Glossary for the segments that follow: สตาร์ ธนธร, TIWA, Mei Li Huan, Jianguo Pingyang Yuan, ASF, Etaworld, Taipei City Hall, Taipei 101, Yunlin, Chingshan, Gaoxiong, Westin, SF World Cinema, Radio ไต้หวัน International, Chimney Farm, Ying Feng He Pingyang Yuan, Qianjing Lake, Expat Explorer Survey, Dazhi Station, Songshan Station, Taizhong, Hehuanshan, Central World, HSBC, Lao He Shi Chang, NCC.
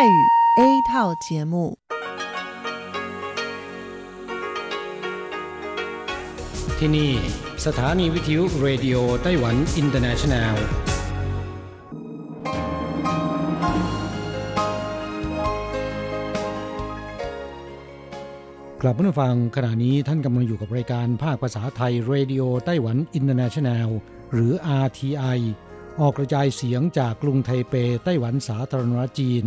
泰语 A 套节目。ที่นี่สถานีวิทยุ Radio ไต้หวัน International กลับมาฟังขณะนี้ท่านกำลังอยู่กับรายการภาคภาษาไทย Radio ไต้หวัน International หรือ RTI ออกกระจายเสียงจากกรุงไทเปไต้หวันสาธารณรัฐจีน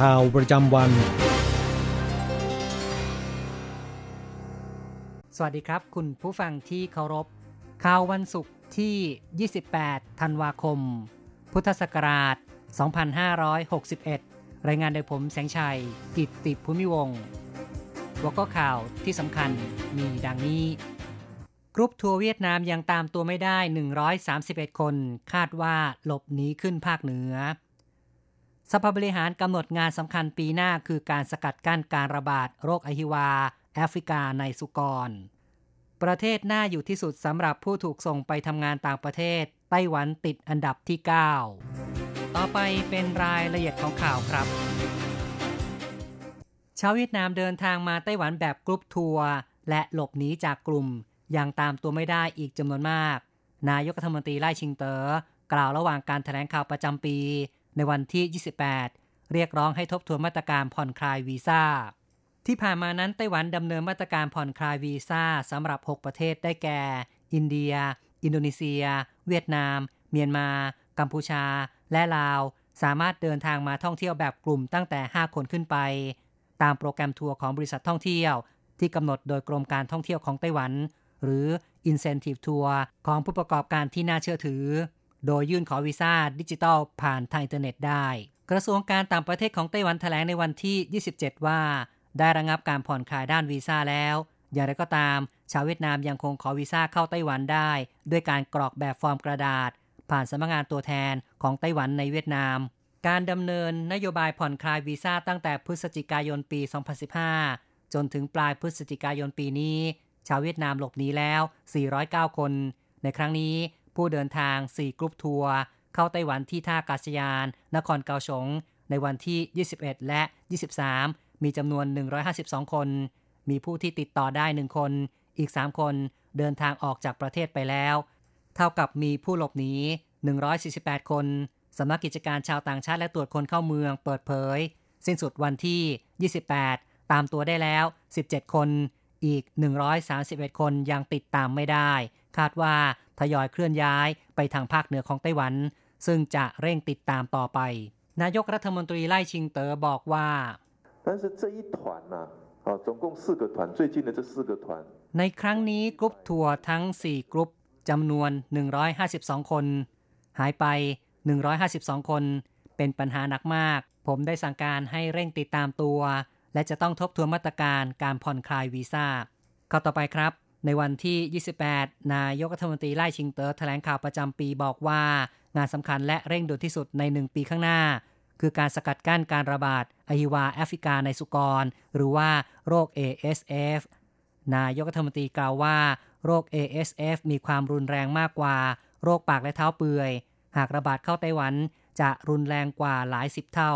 ข่าวประจำวันสวัสดีครับคุณผู้ฟังที่เคารพข่าววันศุกร์ที่28ธันวาคมพุทธศักราช2561รายงานโดยผมแสงชัยกิตติภูมิวงศ์หัวข้อข่าวที่สำคัญมีดังนี้กรุ๊ปทัวร์เวียดนามยังตามตัวไม่ได้131คนคาดว่าหลบหนีขึ้นภาคเหนือสภาบริหารกำหนดงานสำคัญปีหน้าคือการสกัดกั้นการระบาดโรคอหิวาแอฟริกาในสุกรประเทศน่าอยู่ที่สุดสำหรับผู้ถูกส่งไปทำงานต่างประเทศไต้หวันติดอันดับที่9ต่อไปเป็นรายละเอียดของข่าวครับชาวเวียดนามเดินทางมาไต้หวันแบบกรุ๊ปทัวร์และหลบหนีจากกลุ่มยังตามตัวไม่ได้อีกจำนวนมากนายกรัฐมนตรีไล่ชิงเต๋อกล่าวระหว่างการแถลงข่าวประจำปีในวันที่28เรียกร้องให้ทบทวนมาตรการผ่อนคลายวีซ่าที่ผ่านมานั้นไต้หวันดำเนินมาตรการผ่อนคลายวีซ่าสำหรับ6ประเทศได้แก่อินเดียอินโดนีเซียเวียดนามเมียนมากัมพูชาและลาวสามารถเดินทางมาท่องเที่ยวแบบกลุ่มตั้งแต่5คนขึ้นไปตามโปรแกรมทัวร์ของบริษัทท่องเที่ยวที่กำหนดโดยกรมการท่องเที่ยวของไต้หวันหรือ Incentive Tour ของผู้ประกอบการที่น่าเชื่อถือโดยยื่นขอวีซ่าดิจิทัลผ่านทางอินเทอร์เน็ตได้กระทรวงการต่างประเทศของไต้หวันแถลงในวันที่27ว่าได้ระงับการผ่อนคลายด้านวีซ่าแล้วอย่างไรก็ตามชาวเวียดนามยังคงขอวีซ่าเข้าไต้หวันได้ด้วยการกรอกแบบฟอร์มกระดาษผ่านสำนักงานตัวแทนของไต้หวันในเวียดนามการดำเนินนโยบายผ่อนคลายวีซ่าตั้งแต่พฤศจิกายนปี2015จนถึงปลายพฤศจิกายนปีนี้ชาวเวียดนามหลบหนีแล้ว409คนในครั้งนี้ผู้เดินทาง4กรุ๊ปทัวร์เข้าไต้หวันที่ท่าอากาศยานนครเกาสงในวันที่21และ23มีจำนวน152คนมีผู้ที่ติดต่อได้1คนอีก3คนเดินทางออกจากประเทศไปแล้วเท่ากับมีผู้หลบหนี148คนสำนักกิจการชาวต่างชาติและตรวจคนเข้าเมืองเปิดเผยสิ้นสุดวันที่28ตามตัวได้แล้ว17คนอีก131คนยังติดตามไม่ได้คาดว่าทยอยเคลื่อนย้ายไปทางภาคเหนือของไต้หวันซึ่งจะเร่งติดตามต่อไปนายกรัฐมนตรีไล่ชิงเต๋อบอกว่าในครั้งนี้กรุ๊ปทัวร์ทั้ง4กรุ๊ปจำนวน152คนหายไป152คนเป็นปัญหาหนักมากผมได้สั่งการให้เร่งติดตามตัวและจะต้องทบทวนมาตรการการผ่อนคลายวีซ่าข้อต่อไปครับในวันที่28นายกรัฐมนตรีไล่ชิงเต๋อแถลงข่าวประจำปีบอกว่างานสำคัญและเร่งด่วนที่สุดใน1ปีข้างหน้าคือการสกัดกั้นการระบาดอหิวาแอฟริกาในสุกรหรือว่าโรค ASF นายกรัฐมนตรีกล่าวว่าโรค ASF มีความรุนแรงมากกว่าโรคปากและเท้าเปื่อยหากระบาดเข้าไต้หวันจะรุนแรงกว่าหลาย10เท่า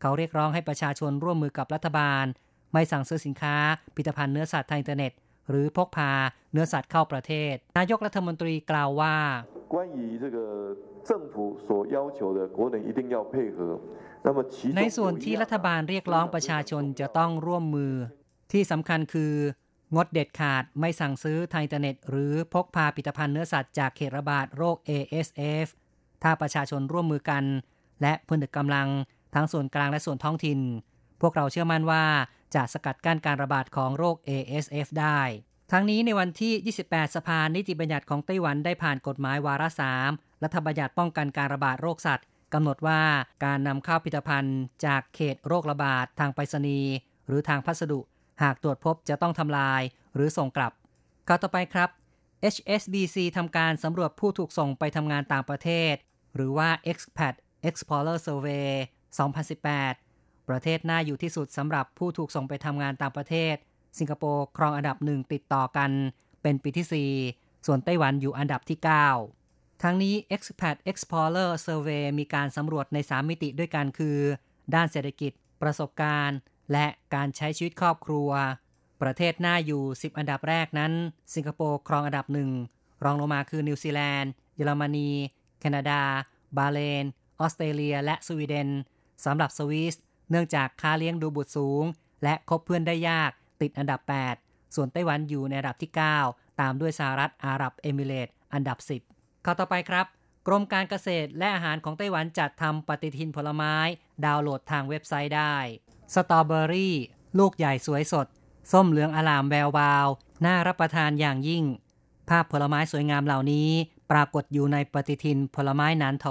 เขาเรียกร้องให้ประชาชนร่วมมือกับรัฐบาลไม่สั่งซื้อสินค้าผลิตภัณฑ์เนื้อสัตว์ทางอินเทอร์เน็ตหรือพกพาเนื้อสัตว์เข้าประเทศนายกรัฐมนตรีกล่าวว่าในส่วนที่รัฐบาลเรียกร้องประชาชนจะต้องร่วมมือที่สำคัญคืองดเด็ดขาดไม่สั่งซื้อทางอินเทอร์เน็ตหรือพกพาผลิตภัณฑ์เนื้อสัตว์จากเขตระบาดโรค ASF ถ้าประชาชนร่วมมือกันและผนึกกำลังทั้งส่วนกลางและส่วนท้องถิ่นพวกเราเชื่อมั่นว่าจะสกัดกั้นการระบาดของโรค ASF ได้ทั้งนี้ในวันที่28สภานิติบัญญัติของไต้หวันได้ผ่านกฎหมายวาระ3รัฐบัญญัติป้องกันการระบาดโรคสัตว์ กำหนดว่าการนำเข้าผลิตภัณฑ์จากเขตโรคระบาดทางไปรษณีย์หรือทางพัสดุหากตรวจพบจะต้องทำลายหรือส่งกลับข่าวต่อไปครับ HSBC ทำการสำรวจผู้ถูกส่งไปทำงานต่างประเทศหรือว่า Expat Explorer Survey 2018 ประเทศน่าอยู่ที่สุดสำหรับผู้ถูกส่งไปทำงานต่างประเทศสิงคโปร์ครองอันดับ1ติดต่อกันเป็นปีที่4ส่วนไต้หวันอยู่อันดับที่9ทั้งนี้ Expat Explorer Survey มีการสำรวจใน3มิติด้วยกันคือด้านเศรษฐกิจประสบการณ์และการใช้ชีวิตครอบครัวประเทศน่าอยู่10อันดับแรกนั้นสิงคโปร์ครองอันดับ1รองลงมาคือนิวซีแลนด์เยอรมนีแคนาดาบาห์เรนออสเตรเลียและสวีเดนสำหรับสวิสเนื่องจากค่าเลี้ยงดูบุตรสูงและคบเพื่อนได้ยากติดอันดับ8ส่วนไต้หวันอยู่ในอันดับที่9ตามด้วยสหรัฐอาหรับเอมิเรตส์อันดับ10ข้อต่อไปครับกรมการเกษตรและอาหารของไต้หวันจัดทำปฏิทินผลไม้ดาวน์โหลดทางเว็บไซต์ได้สตรอเบอรี่ลูกใหญ่สวยสดส้มเหลืองอลามแวววาวน่ารับประทานอย่างยิ่งภาพผลไม้สวยงามเหล่านี้ปรากฏอยู่ในปฏิทินผลไม้หนานโถ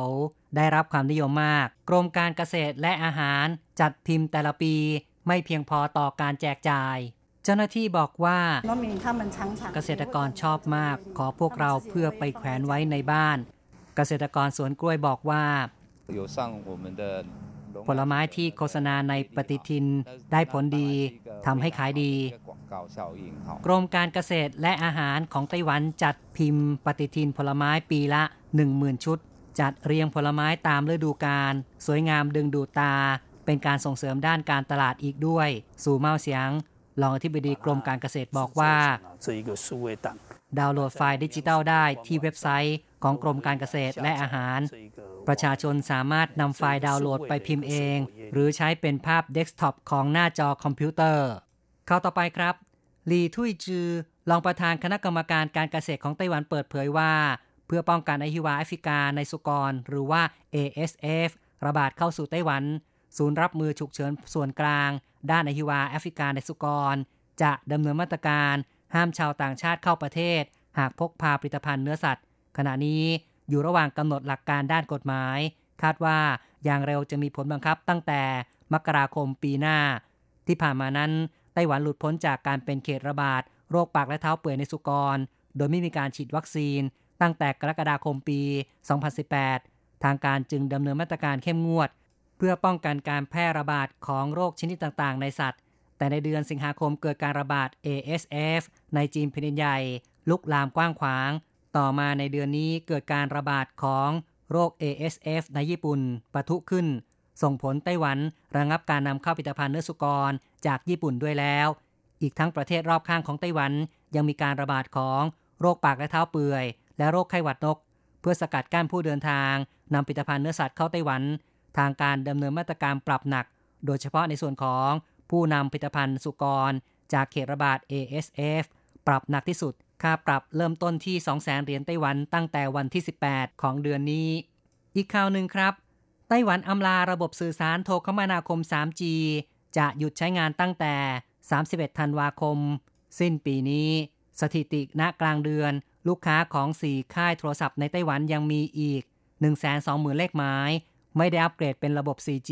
ได้รับความนิยมมากกรมการเกษตรและอาหารจัดพิมพ์แต่ละปีไม่เพียงพอต่อการแจกจ่ายเจ้าหน้าที่บอกว่าเกษตรกรชอบมากขอพวกเราเพื่อไปแขวนไว้ในบ้านเกษตรกรสวนกล้วยบอกว่าผลไม้ที่โฆษณาในปฏิทินได้ผลดีทำให้ขายดีกรมการเกษตรและอาหารของไต้หวันจัดพิมพ์ปฏิทินผลไม้ปีละ 10,000 ชุดจัดเรียงผลไม้ตามฤดูกาลสวยงามดึงดูดตาเป็นการส่งเสริมด้านการตลาดอีกด้วยสู่เมาเสียงรองอธิบดีกรมการเกษตรบอกว่าดาวน์โหลดไฟล์ดิจิทัลได้ที่เว็บไซต์ของกรมการเกษตรและอาหารประชาชนสามารถนำไฟล์ดาวน์โหลดไปพิมพ์เองหรือใช้เป็นภาพเดสก์ท็อปของหน้าจอคอมพิวเตอร์ข่าวต่อไปครับหลี่ทุยจือรองประธานคณะกรรมการการเกษตรของไต้หวันเปิดเผยว่าเพื่อป้องกันอหิวาแอฟริกาในสุกรหรือว่า ASF ระบาดเข้าสู่ไต้หวันศูนย์รับมือฉุกเฉินส่วนกลางด้านอหิวาแอฟริกาในสุกรจะดำเนินมาตรการห้ามชาวต่างชาติเข้าประเทศหากพกพาผลิตภัณฑ์เนื้อสัตว์ขณะนี้อยู่ระหว่างกำหนดหลักการด้านกฎหมายคาดว่าอย่างเร็วจะมีผลบังคับตั้งแต่มกราคมปีหน้าที่ผ่านมานั้นไต้หวันหลุดพ้นจากการเป็นเขตระบาดโรคปากและเท้าเปื่อยในสุกรโดยไม่มีการฉีดวัคซีนตั้งแต่กรกฎาคมปี2018ทางการจึงดำเนินมาตรการเข้มงวดเพื่อป้องกันการแพร่ระบาดของโรคชนิดต่างๆในสัตว์แต่ในเดือนสิงหาคมเกิดการระบาด ASF ในจีนแผ่นใหญ่ลุกลามกว้างขวางต่อมาในเดือนนี้เกิดการระบาดของโรค ASF ในญี่ปุ่นปะทุขึ้นส่งผลไต้หวันระงับการนำเข้าผลิตภัณฑ์เนื้อสุกรจากญี่ปุ่นด้วยแล้วอีกทั้งประเทศรอบข้างของไต้หวันยังมีการระบาดของโรคปากและเท้าเปื่อยและโรคไข้หวัดนกเพื่อสกัดกั้นผู้เดินทางนำผลิตภัณฑ์เนื้อสัตว์เข้าไต้หวันทางการดำเนินมาตรการปรับหนักโดยเฉพาะในส่วนของผู้นำผลิตภัณฑ์สุกรจากเขตระบาด ASF ปรับหนักที่สุดค่าปรับเริ่มต้นที่ 200,000 เหรียญไต้หวันตั้งแต่วันที่18ของเดือนนี้อีกข่าวหนึ่งครับไต้หวันอำลาระบบสื่อสารโทรคมนาคม 3G จะหยุดใช้งานตั้งแต่31ธันวาคมสิ้นปีนี้สถิติณกลางเดือนลูกค้าของ4ค่ายโทรศัพท์ในไต้หวันยังมีอีก 120,000 เลขหมายไม่ได้อัปเกรดเป็นระบบ 4G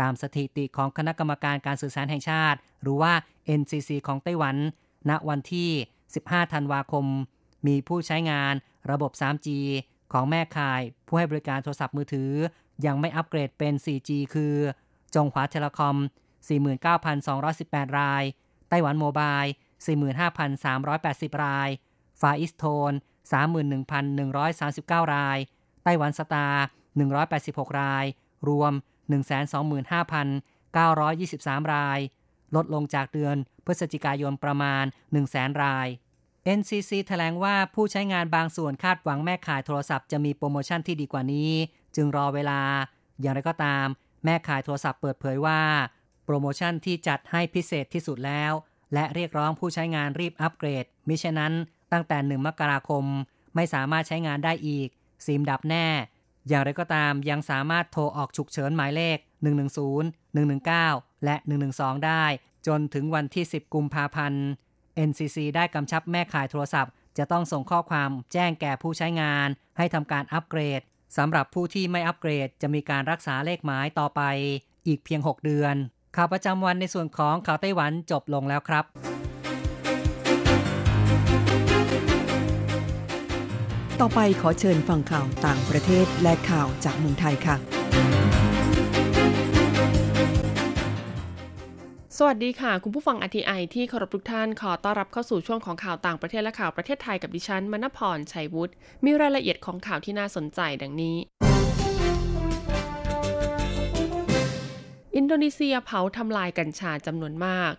ตามสถิติของคณะกรรมการการสื่อสารแห่งชาติหรือว่า NCC ของไต้หวันณวันที่15ธันวาคมมีผู้ใช้งานระบบ 3G ของแม่ค่ายผู้ให้บริการโทรศัพท์มือถือยังไม่อัปเกรดเป็น 4G คือจงหวาเทเลคอม 49,218 รายไต้หวันโมบาย 45,380 รายฟาอิสโทน 31,139 รายไต้หวันสตาร์186 รายรวม 125,923 รายลดลงจากเดือนพฤศจิกายนประมาณ 100,000 ราย NCC แถลงว่าผู้ใช้งานบางส่วนคาดหวังแม่ขายโทรศัพท์จะมีโปรโมชั่นที่ดีกว่านี้จึงรอเวลาอย่างไรก็ตามแม่ขายโทรศัพท์เปิดเผยว่าโปรโมชั่นที่จัดให้พิเศษที่สุดแล้วและเรียกร้องผู้ใช้งานรีบอัปเกรดมิฉะนั้นตั้งแต่1มกราคมไม่สามารถใช้งานได้อีกซิมดับแน่อย่างไรก็ตามยังสามารถโทรออกฉุกเฉินหมายเลข110 119 และ 112 ได้จนถึงวันที่10กุมภาพันธ์ NCC ได้กำชับแม่ขายโทรศัพท์จะต้องส่งข้อความแจ้งแก่ผู้ใช้งานให้ทำการอัปเกรด สำหรับผู้ที่ไม่อัปเกรดจะมีการรักษาเลขหมายต่อไปอีกเพียง6เดือนข่าวประจำวันในส่วนของข่าวไต้หวันจบลงแล้วครับต่อไปขอเชิญฟังข่าวต่างประเทศและข่าวจากเมืองไทยค่ะสวัสดีค่ะคุณผู้ฟัง RTI ที่เคารพทุกท่านขอต้อนรับเข้าสู่ช่วงของข่าวต่างประเทศและข่าวประเทศไทยกับดิฉันมณพรชัยวุฒิมีรายละเอียดของข่าวที่น่าสนใจดังนี้อินโดนีเซียเผาทำลายกัญชาจำนวนมาก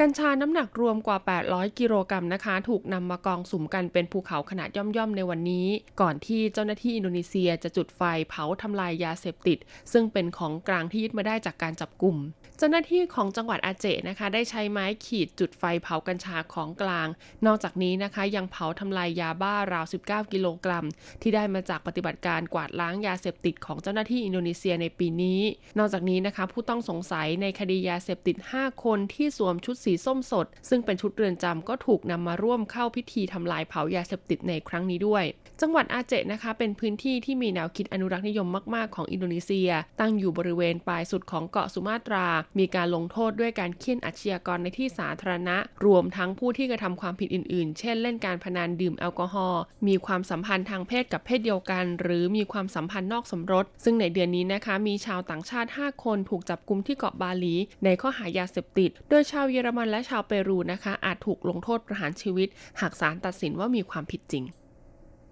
กัญชาน้ำหนักรวมกว่า800กิโลกรัมนะคะถูกนำมากองสุมกันเป็นภูเขาขนาดย่อมๆในวันนี้ก่อนที่เจ้าหน้าที่อินโดนีเซียจะจุดไฟเผาทำลายยาเสพติดซึ่งเป็นของกลางที่ยึดมาได้จากการจับกุมเจ้าหน้าที่ของจังหวัดอาเจนะคะได้ใช้ไม้ขีดจุดไฟเผากัญชาของกลางนอกจากนี้นะคะยังเผาทำลายยาบ้าราว19กิโลกรัมที่ได้มาจากปฏิบัติการกวาดล้างยาเสพติดของเจ้าหน้าที่อินโดนีเซียในปีนี้นอกจากนี้นะคะผู้ต้องสงสัยในคดียาเสพติด5คนที่สวมชุดสีส้มสดซึ่งเป็นชุดเรือนจำก็ถูกนำมาร่วมเข้าพิธีทำลายเผายาเสพติดในครั้งนี้ด้วยจังหวัดอาเจนะคะเป็นพื้นที่ที่มีแนวคิดอนุรักษ์นิยมมากๆของอินโดนีเซียตั้งอยู่บริเวณปลายสุดของเกาะสุมาตรามีการลงโทษด้วยการเฆี่ยนอาชญากรในที่สาธารณะรวมทั้งผู้ที่กระทำความผิดอื่นๆเช่นเล่นการพนันดื่มแอลกอฮอล์มีความสัมพันธ์ทางเพศกับเพศเดียวกันหรือมีความสัมพันธ์นอกสมรสซึ่งในเดือนนี้นะคะมีชาวต่างชาติ5คนถูกจับกุมที่เกาะบาหลีในข้อหายาเสพติดโดยชาวเยอรมันและชาวเปรูนะคะอาจถูกลงโทษประหารชีวิตหากศาลตัดสินว่ามีความผิดจริง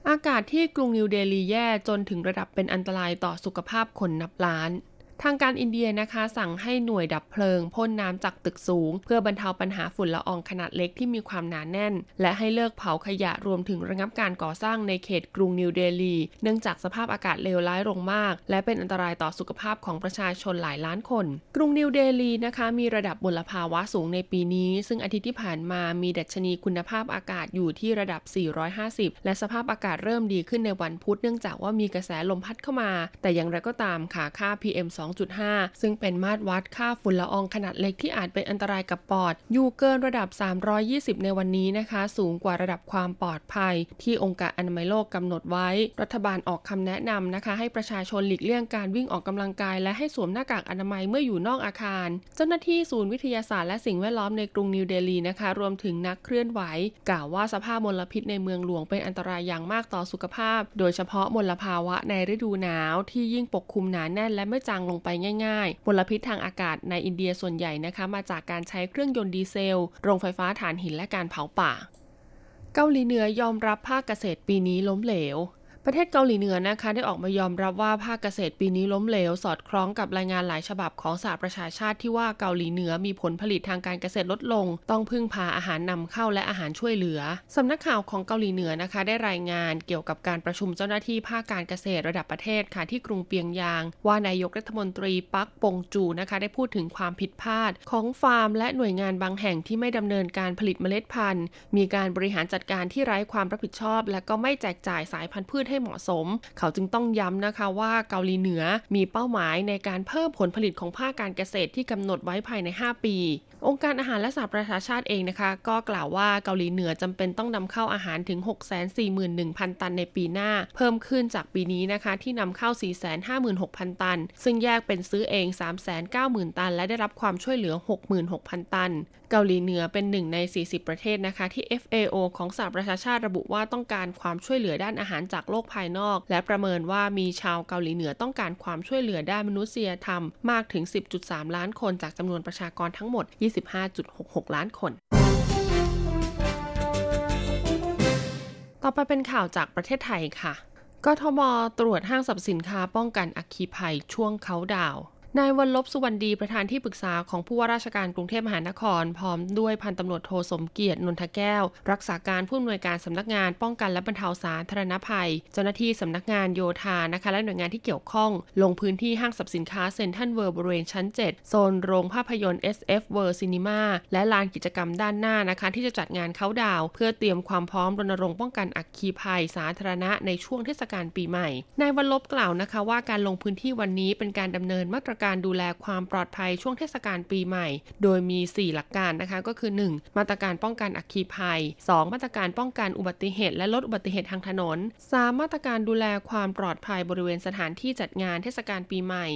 อากาศที่กรุงนิวเดลีแย่จนถึงระดับเป็นอันตรายต่อสุขภาพคนนับล้านทางการอินเดียนะคะสั่งให้หน่วยดับเพลิงพ่นน้ำจากตึกสูงเพื่อบรรเทาปัญหาฝุ่นละอองขนาดเล็กที่มีความหนาแน่นและให้เลิกเผาขยะรวมถึงระงับการก่อสร้างในเขตกรุงนิวเดลีเนื่องจากสภาพอากาศเลวร้ายลงมากและเป็นอันตรายต่อสุขภาพของประชาชนหลายล้านคนกรุงนิวเดลีนะคะมีระดับมลภาวะสูงในปีนี้ซึ่งอาทิตย์ที่ผ่านมามีดัชนีคุณภาพอากาศอยู่ที่ระดับ450และสภาพอากาศเริ่มดีขึ้นในวันพุธเนื่องจากว่ามีกระแสลมพัดเข้ามาแต่อย่างไรก็ตามค่ะค่า PM 2.5ซึ่งเป็นมาตรวัดค่าฝุ่นละอองขนาดเล็กที่อาจเป็นอันตรายกับปอดอยู่เกินระดับ320ในวันนี้นะคะสูงกว่าระดับความปลอดภัยที่องค์การอนามัยโลกกำหนดไว้รัฐบาลออกคำแนะนำนะคะให้ประชาชนหลีกเลี่ยงการวิ่งออกกำลังกายและให้สวมหน้ากากอนามัยเมื่ออยู่นอกอาคารเจ้าหน้าที่ศูนย์วิทยาศาสตร์และสิ่งแวดล้อมในกรุงนิวเดลีนะคะรวมถึงนักเคลื่อนไหวกล่าวว่าสภาพมลพิษในเมืองหลวงเป็นอันตรายอย่างมากต่อสุขภาพโดยเฉพาะมลภาวะในฤดูหนาวที่ยิ่งปกคลุมหนาแน่นและไม่จางลงไปง่ายๆมลพิษทางอากาศในอินเดียส่วนใหญ่นะคะมาจากการใช้เครื่องยนต์ดีเซลโรงไฟฟ้าถ่านหินและการเผาป่าเกาหลีเหนือยอมรับภาคเกษตรปีนี้ล้มเหลวประเทศเกาหลีเหนือนะคะได้ออกมายอมรับว่าภาคเกษตรปีนี้ล้มเหลวสอดคล้องกับรายงานหลายฉบับของสหประชาชาติที่ว่าเกาหลีเหนือมีผลผลิตทางการเกษตรลดลงต้องพึ่งพาอาหารนำเข้าและอาหารช่วยเหลือสำนักข่าวของเกาหลีเหนือนะคะได้รายงานเกี่ยวกับการประชุมเจ้าหน้าที่ภาคการเกษตรระดับประเทศค่ะที่กรุงเปียงยางว่านายกรัฐมนตรีปักปงจูนะคะได้พูดถึงความผิดพลาดของฟาร์มและหน่วยงานบางแห่งที่ไม่ดำเนินการผลิตเมล็ดพันธุ์มีการบริหารจัดการที่ไร้ความรับผิดชอบและก็ไม่แจกจ่ายสายพันธุ์พืชให้เหมาะสมเขาจึงต้องย้ำนะคะว่าเกาหลีเหนือมีเป้าหมายในการเพิ่มผลผลิตของภาคการเกษตรที่กำหนดไว้ภายใน5ปีองค์การอาหารและสหประชาชาติเองนะคะก็กล่าวว่าเกาหลีเหนือจำเป็นต้องนำเข้าอาหารถึง 641,000 ตันในปีหน้าเพิ่มขึ้นจากปีนี้นะคะที่นำเข้า 456,000 ตันซึ่งแยกเป็นซื้อเอง 390,000 ตันและได้รับความช่วยเหลือ 66,000 ตันเกาหลีเหนือเป็น1ใน40ประเทศนะคะที่ FAO ของสหประชาชาติระบุว่าต้องการความช่วยเหลือด้านอาหารจากโลกภายนอกและประเมินว่ามีชาวเกาหลีเหนือต้องการความช่วยเหลือด้านมนุษยธรรมมากถึง 10.3 ล้านคนจากจำนวนประชากรทั้งหมด 25.66 ล้านคนต่อไปเป็นข่าวจากประเทศไทยค่ะกทม.ตรวจห้างสรรพสินค้าป้องกันอัคคีภัยช่วงเค้าดาวนายวัลลบสุวรรณดีประธานที่ปรึกษาของผู้ว่าราชการกรุงเทพมหานครพร้อมด้วยพันตำรวจโทสมเกียรตินนทแก้วรักษาการผู้อำนวยการสำนักงานป้องกันและบรรเทาสาธารณภัยเจ้าหน้าที่สำนักงานโยธานะคะและหน่วยงานที่เกี่ยวข้องลงพื้นที่ห้างสรรพสินค้าเซ็นทรัลเวิลด์บริเวณชั้น7โซนโรงภาพยนตร์ SF World Cinema และลานกิจกรรมด้านหน้านะคะที่จะจัดงานเค้าดาวเพื่อเตรียมความพร้อมรณรงค์ป้องกันอัคคีภัยสาธารณะในช่วงเทศกาลปีใหม่นายวัลลบกล่าวนะคะว่าการลงพื้นที่วันนี้เป็นการดำเนินมาตร การดูแลความปลอดภัยช่วงเทศกาลปีใหม่โดยมี4หลักการนะคะก็คือ1มาตรการป้องกันอัคคีภัย2มาตรการป้องกันอุบัติเหตุและลดอุบัติเหตุทางถนน3มาตรการดูแลความปลอดภัยบริเวณสถานที่จัดงานเทศกาลปีใหม่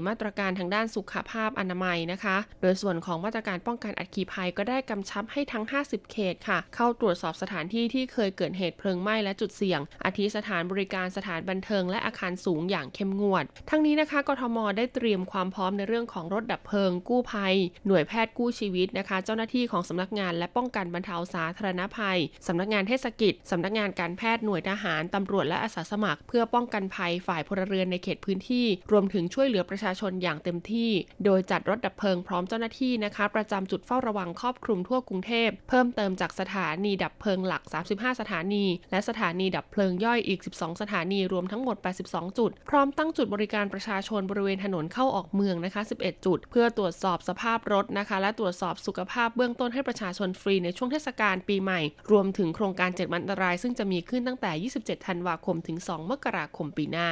4มาตรการทางด้านสุขภาพอนามัยนะคะโดยส่วนของมาตรการป้องกันอัคคีภัยก็ได้กำชับให้ทั้ง50เขตค่ะเข้าตรวจสอบสถานที่ที่เคยเกิดเหตุเพลิงไหม้และจุดเสี่ยงอาทิสถานบริการสถานบันเทิงและอาคารสูงอย่างเข้มงวดทั้งนี้นะคะกทม.ได้เตรียมความพร้อมในเรื่องของรถดับเพลิงกู้ภัยหน่วยแพทย์กู้ชีวิตนะคะเจ้าหน้าที่ของสำนักงานและป้องกันบรรเทาสาธารณภัยสำนักงานเทศกิจสำนักงานการแพทย์หน่วยทหารตำรวจและอาสาสมัครเพื่อป้องกันภัยฝ่ายพลเรือนในเขตพื้นที่รวมถึงช่วยเหลือประชาชนอย่างเต็มที่โดยจัดรถดับเพลิงพร้อมเจ้าหน้าที่นะคะประจำจุดเฝ้าระวังครอบคลุมทั่วกรุงเทพเพิ่มเติมจากสถานีดับเพลิงหลัก35สถานีและสถานีดับเพลิงย่อยอีก12สถานีรวมทั้งหมด82จุดพร้อมตั้งจุดบริการประชาชนบริเวณถนนเข้าออกเมืองนะคะ11จุดเพื่อตรวจสอบสภาพรถนะคะและตรวจสอบสุขภาพเบื้องต้นให้ประชาชนฟรีในช่วงเทศกาลปีใหม่รวมถึงโครงการ7วันอันตรายซึ่งจะมีขึ้นตั้งแต่27ธันวาคมถึง2มกราคมปีหน้า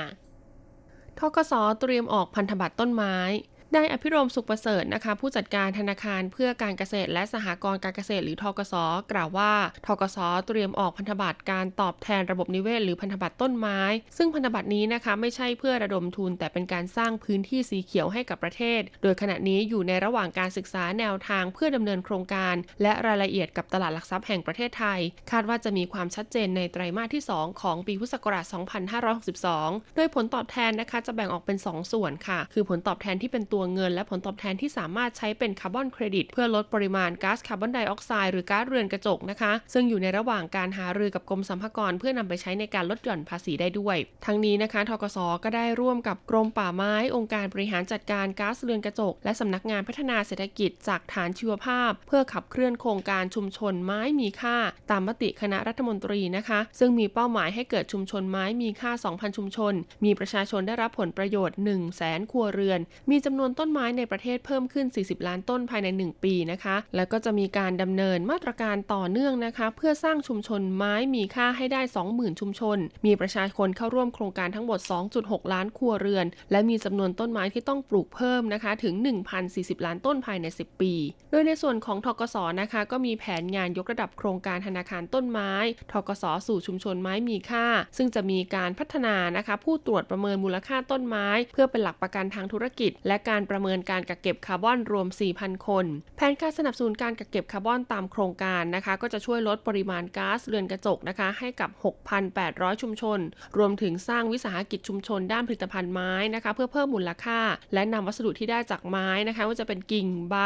ธกส.เตรียมออกพันธบัตรต้นไม้นายอภิรมย์สุขประเสริฐนะคะผู้จัดการธนาคารเพื่อการเกษตรและสหกรณ์การเกษตรหรือธกส.กล่าวว่าธกส.เตรียมออกพันธบัตรการตอบแทนระบบนิเวศหรือพันธบัตรต้นไม้ซึ่งพันธบัตรนี้นะคะไม่ใช่เพื่อระดมทุนแต่เป็นการสร้างพื้นที่สีเขียวให้กับประเทศโดยขณะนี้อยู่ในระหว่างการศึกษาแนวทางเพื่อดำเนินโครงการและรายละเอียดกับตลาดหลักทรัพย์แห่งประเทศไทยคาดว่าจะมีความชัดเจนในไตรมาสที่2ของปีพุทธศักราช2562โดยผลตอบแทนนะคะจะแบ่งออกเป็น2ส่วนค่ะคือผลตอบแทนที่เป็นตัวเงินและผลตอบแทนที่สามารถใช้เป็นคาร์บอนเครดิตเพื่อลดปริมาณก๊าซคาร์บอนไดออกไซด์หรือก๊าซเรือนกระจกนะคะซึ่งอยู่ในระหว่างการหารือกับกรมสรรพากรเพื่อนำไปใช้ในการลดหย่อนภาษีได้ด้วยทั้งนี้นะคะธกส.ก็ได้ร่วมกับกรมป่าไม้องค์การบริหารจัดการก๊าซเรือนกระจกและสำนักงานพัฒนาเศรษฐกิจจากฐานชีวภาพเพื่อขับเคลื่อนโครงการชุมชนไม้มีค่าตามมติคณะรัฐมนตรีนะคะซึ่งมีเป้าหมายให้เกิดชุมชนไม้มีค่า 2,000 ชุมชนมีประชาชนได้รับผลประโยชน์ 100,000 ครัวเรือนมีจำนวนต้นไม้ในประเทศเพิ่มขึ้น40ล้านต้นภายใน1ปีนะคะแล้วก็จะมีการดำเนินมาตรการต่อเนื่องนะคะเพื่อสร้างชุมชนไม้มีค่าให้ได้ 20,000 ชุมชนมีประชาชนเข้าร่วมโครงการทั้งหมด 2.6 ล้านครัวเรือนและมีจำนวนต้นไม้ที่ต้องปลูกเพิ่มนะคะถึง 1,040 ล้านต้นภายใน10ปีโดยในส่วนของธกส.นะคะก็มีแผนงานยกระดับโครงการธนาคารต้นไม้ธกส.สู่ชุมชนไม้มีค่าซึ่งจะมีการพัฒนานะคะผู้ตรวจประเมินมูลค่าต้นไม้เพื่อเป็นหลักประกันทางธุรกิจและการประเมินการกักเก็บคาร์บอนรวม 4,000 คนแผนการสนับสนุนการกักเก็บคาร์บอนตามโครงการนะคะก็จะช่วยลดปริมาณก๊าซเรือนกระจกนะคะให้กับ 6,800 ชุมชนรวมถึงสร้างวิสาหกิจชุมชนด้านผลิตภัณฑ์ไม้นะคะเพื่อเพิ่มมูลค่าและนำวัสดุที่ได้จากไม้นะคะว่าจะเป็นกิ่งใบ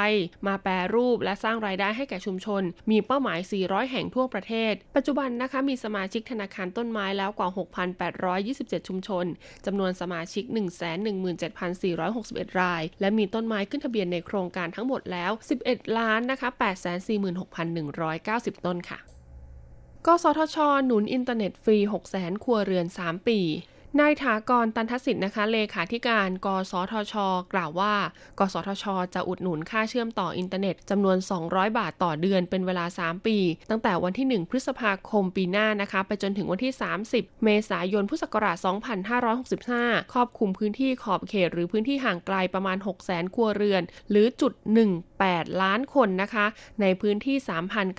มาแปรรูปและสร้างรายได้ให้แก่ชุมชนมีเป้าหมาย 400 แห่งทั่วประเทศปัจจุบันนะคะมีสมาชิกธนาคารต้นไม้แล้วกว่า 6,827 ชุมชนจำนวนสมาชิก 117,461และมีต้นไม้ขึ้นทะเบียนในโครงการทั้งหมดแล้ว 11 ล้านนะคะ 846,190 ต้นค่ะกสทช.หนุนอินเทอร์เน็ตฟรี 600,000 ครัวเรือน 3 ปีนายถากร ตันทสิทธิ์นะคะเลขาธิการกสทช.กล่าวว่ากสทช.จะอุดหนุนค่าเชื่อมต่ออินเทอร์เน็ตจำนวน200บาทต่อเดือนเป็นเวลา3ปีตั้งแต่วันที่1พฤษภาคมปีหน้านะคะไปจนถึงวันที่30เมษายนพุทธศักราช2565ครอบคลุมพื้นที่ขอบเขตหรือพื้นที่ห่างไกลประมาณ 600,000 ครัวเรือนหรือ 1.8 ล้านคนนะคะในพื้นที่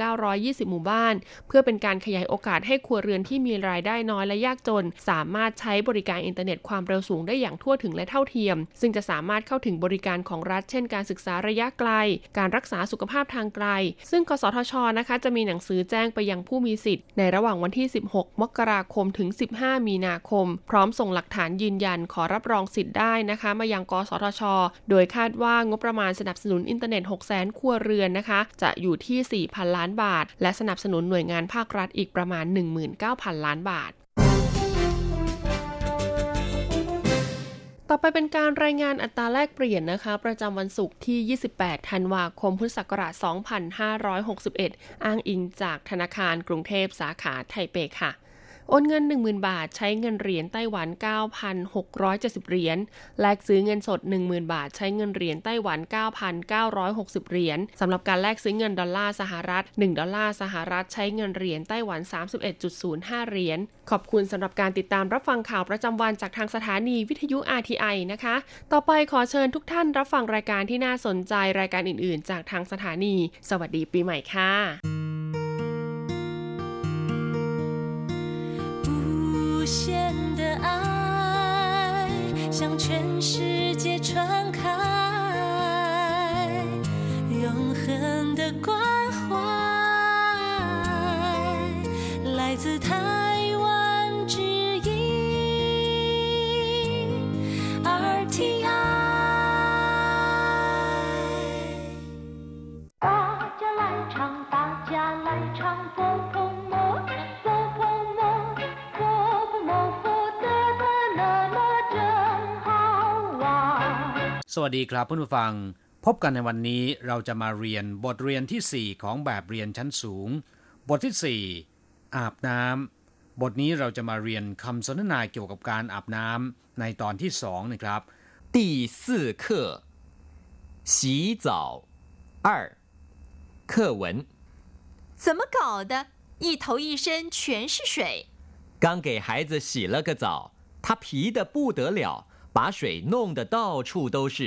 3,920 หมู่บ้านเพื่อเป็นการขยายโอกาสให้ครัวเรือนที่มีรายได้น้อยและยากจนสามารถใช้บริการอินเทอร์เน็ตความเร็วสูงได้อย่างทั่วถึงและเท่าเทียมซึ่งจะสามารถเข้าถึงบริการของรัฐเช่นการศึกษาระยะไกลการรักษาสุขภาพทางไกลซึ่งกสทช.นะคะจะมีหนังสือแจ้งไปยังผู้มีสิทธิ์ในระหว่างวันที่16มกราคมถึง15มีนาคมพร้อมส่งหลักฐานยืนยันขอรับรองสิทธิ์ได้นะคะมายังกสทช.โดยคาดว่างบประมาณสนับสนุนอินเทอร์เน็ต 600,000 ครัวเรือนนะคะจะอยู่ที่ 4,000 ล้านบาทและสนับสนุนหน่วยงานภาครัฐอีกประมาณ 19,000 ล้านบาทต่อไปเป็นการรายงานอัตราแลกเปลี่ยนนะคะประจำวันศุกร์ที่28ธันวาคมพุทธศักราช2561อ้างอิงจากธนาคารกรุงเทพสาขาไทเปค่ะ โอนเงิน 10,000 บาทใช้เงินเหรียญไต้หวัน 9,670 เหรียญแลกซื้อเงินสด 10,000 บาทใช้เงินเหรียญไต้หวัน 9,960 เหรียญสำหรับการแลกซื้อเงินดอลลาร์สหรัฐ1ดอลลาร์สหรัฐใช้เงินเหรียญไต้หวัน 31.05 เหรียญขอบคุณสำหรับการติดตามรับฟังข่าวประจำวันจากทางสถานีวิทยุ RTI นะคะต่อไปขอเชิญทุกท่านรับฟังรายการที่น่าสนใจรายการอื่นๆจากทางสถานีสวัสดีปีใหม่ค่ะ无限的爱向全世界传开，永恒的关怀来自台湾之音 RTI。 大家来唱，大家来唱，波波摩。สวัสดีครับเพื่อนผู้ฟังพบกันในวันนี้เราจะมาเรียนบทเรียนที่4ของแบบเรียนชั้นสูงบทที่4อาบน้ำบทนี้เราจะมาเรียนคำสนทนาเกี่ยวกับการอาบน้ำในตอนที่2นะครับ第四课洗澡二课文怎么搞的一头一身全是水刚给孩子洗了个澡他皮得不得了把水弄得到处都是，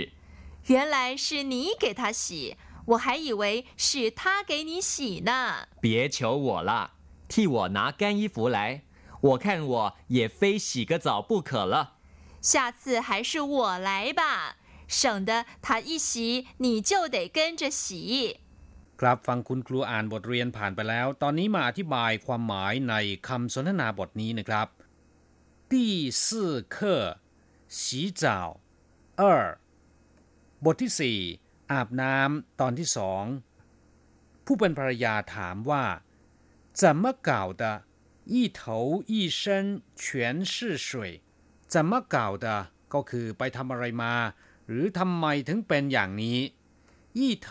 原来是你给他洗，我还以为是他给你洗呢。别求我了，替我拿干衣服来，我看我也非洗个澡不可了。下次还是我来吧，省得他一洗你就得跟着洗。ครับฟังคุณครูอ่านบทเรียนผ่านไปแล้วตอนนี้มาอธิบายความหมายในคำสนทนาบทนี้นะครับที่สี่คือสีเจ้า2บทที่4อาบน้ำตอนที่2ผู้เป็นภรรยาถามว่า怎么搞的一头一身全是水怎么搞的ก็คือไปทำอะไรมาหรือทำไมถึงเป็นอย่างนี้一头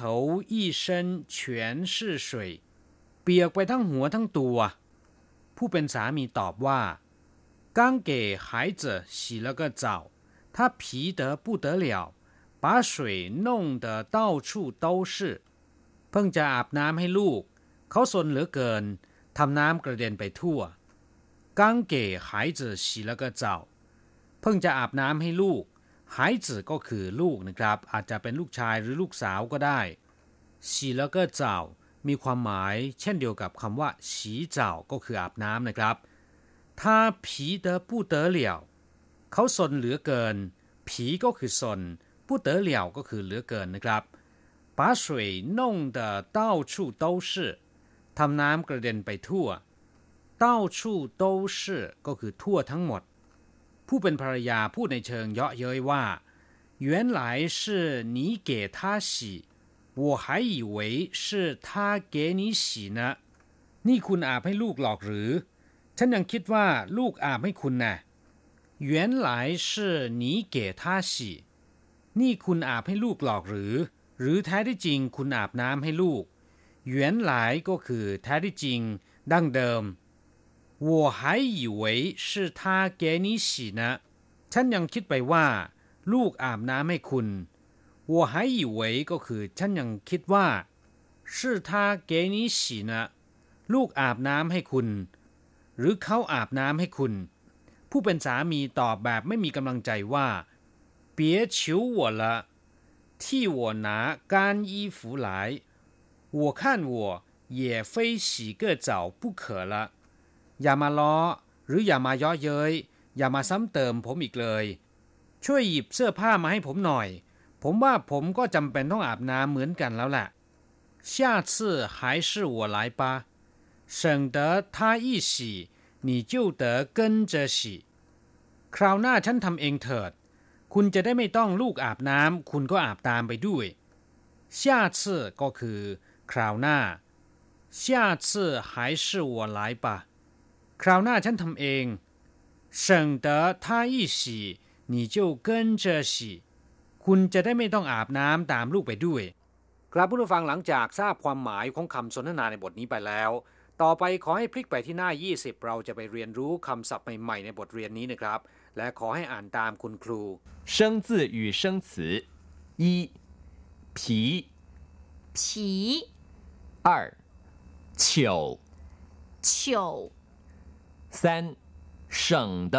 一身全是水เปียกไปทั้งหัวทั้งตัวผู้เป็นสามีตอบว่า刚给孩子洗了个澡，他皮得不得了，把水弄得到处都是。เพิ่งจะอาบน้ำให้ลูกเขาซนเหลือเกินทำน้ำกระเด็นไปทั่ว刚给孩子洗了个澡เพิ่งจะอาบน้ำให้ลูก孩子ก็คือลูกนะครับอาจจะเป็นลูกชายหรือลูกสาวก็ได้洗了个澡มีความหมายเช่นเดียวกับคำว่า洗澡ก็คืออาบน้ำนะครับถ้าผีเต๋อผู้เต๋อเหลี่ยวเขาซนเหลือเกินผีก็คือซนผู้เต๋อเหลี่ยวก็คือเหลือเกินนะครับ把水弄得到处都是ทำน้ำกระเด็นไปทั่ว到处都是ก็คือทั่วทั้งหมดผู้เป็นภรรยาพูดในเชิงเยาะเย้ยว่า原来是你给他洗我还以为是他给你洗呢นี่คุณอาบให้ลูกหรอกหรือฉันยังคิดว่าลูกอาบให้คุณนะ原来是你给他洗นี่คุณอาบให้ลูกหรอกหรือแท้ที่จริงคุณอาบน้ำให้ลูก原来ก็คือแท้ที่จริงดั้งเดิม我还以为是他给你洗呢ฉันยังคิดไปว่าลูกอาบน้ำให้คุณ我还以为ก็คือฉันยังคิดว่า是他给你洗呢ลูกอาบน้ำให้คุณหรือเขาอาบน้ำให้คุณผู้เป็นสามีตอบแบบไม่มีกำลังใจว่า别求我了替我拿干衣服来我看我也非洗个澡不可了อย่ามาล้อหรืออย่ามาเยาะเย้ยอย่ามาซ้ำเติมผมอีกเลยช่วยหยิบเสื้อผ้ามาให้ผมหน่อยผมว่าผมก็จำเป็นต้องอาบน้ำเหมือนกันแล้วแหละ下次还是我来吧省得他一洗你就得跟着洗คราวหน้าฉันทำเองเถิดคุณจะได้ไม่ต้องลูกอาบน้ำคุณก็อาบตามไปด้วย下次ก็คือคราวหน้า下次还是我来吧คราวหน้าฉันทำเอง省得他一洗你就跟着洗คุณจะได้ไม่ต้องอาบน้ำตามลูกไปด้วยครับผู้ฟังหลังจากทราบความหมายของคำสนทนาในบทนี้ไปแล้ว ต่อไปขอให้พลิกไปที่หน้า20เราจะไปเรียนรู้คำศัพท์ใหม่ๆในบทเรียนนี้นะครับและขอให้อ่านตามคุณครู生字與生詞一皮皮二糗糗三省的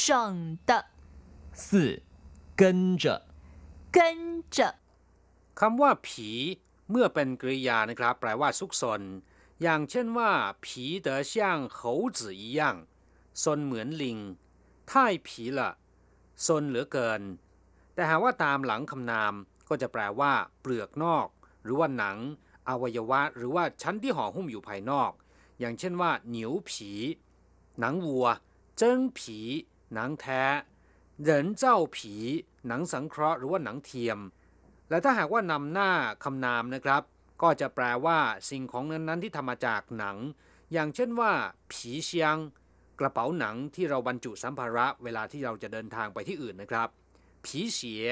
省的四跟着跟着คำว่าผีเมื่อเป็นกริยานะครับแปลว่าซุกซนอย่างเช่นว่าผีเด๋อช่างโขวจื่ออีหย่างซนเหมือนลิงท่ายผีละซนเหลือเกินแต่หากว่าตามหลังคำนามก็จะแปลว่าเปลือกนอกหรือว่าหนังอวัยวะหรือว่าชั้นที่ห่อหุ้มอยู่ภายนอกอย่างเช่นว่าเหนียวผีหนังวัวเจิ้งผีหนังแท้เหรินเจ้าผีหนังสังเคราะห์หรือว่าหนังเทียมและถ้าหากว่านำหน้าคำนามนะครับก็จะแปลว่าสิ่งของนั้นที่ทำมาจากหนังอย่างเช่นว่าผีเชียงกระเป๋าหนังที่เราบรรจุสัมภาระเวลาที่เราจะเดินทางไปที่อื่นนะครับผีเสีย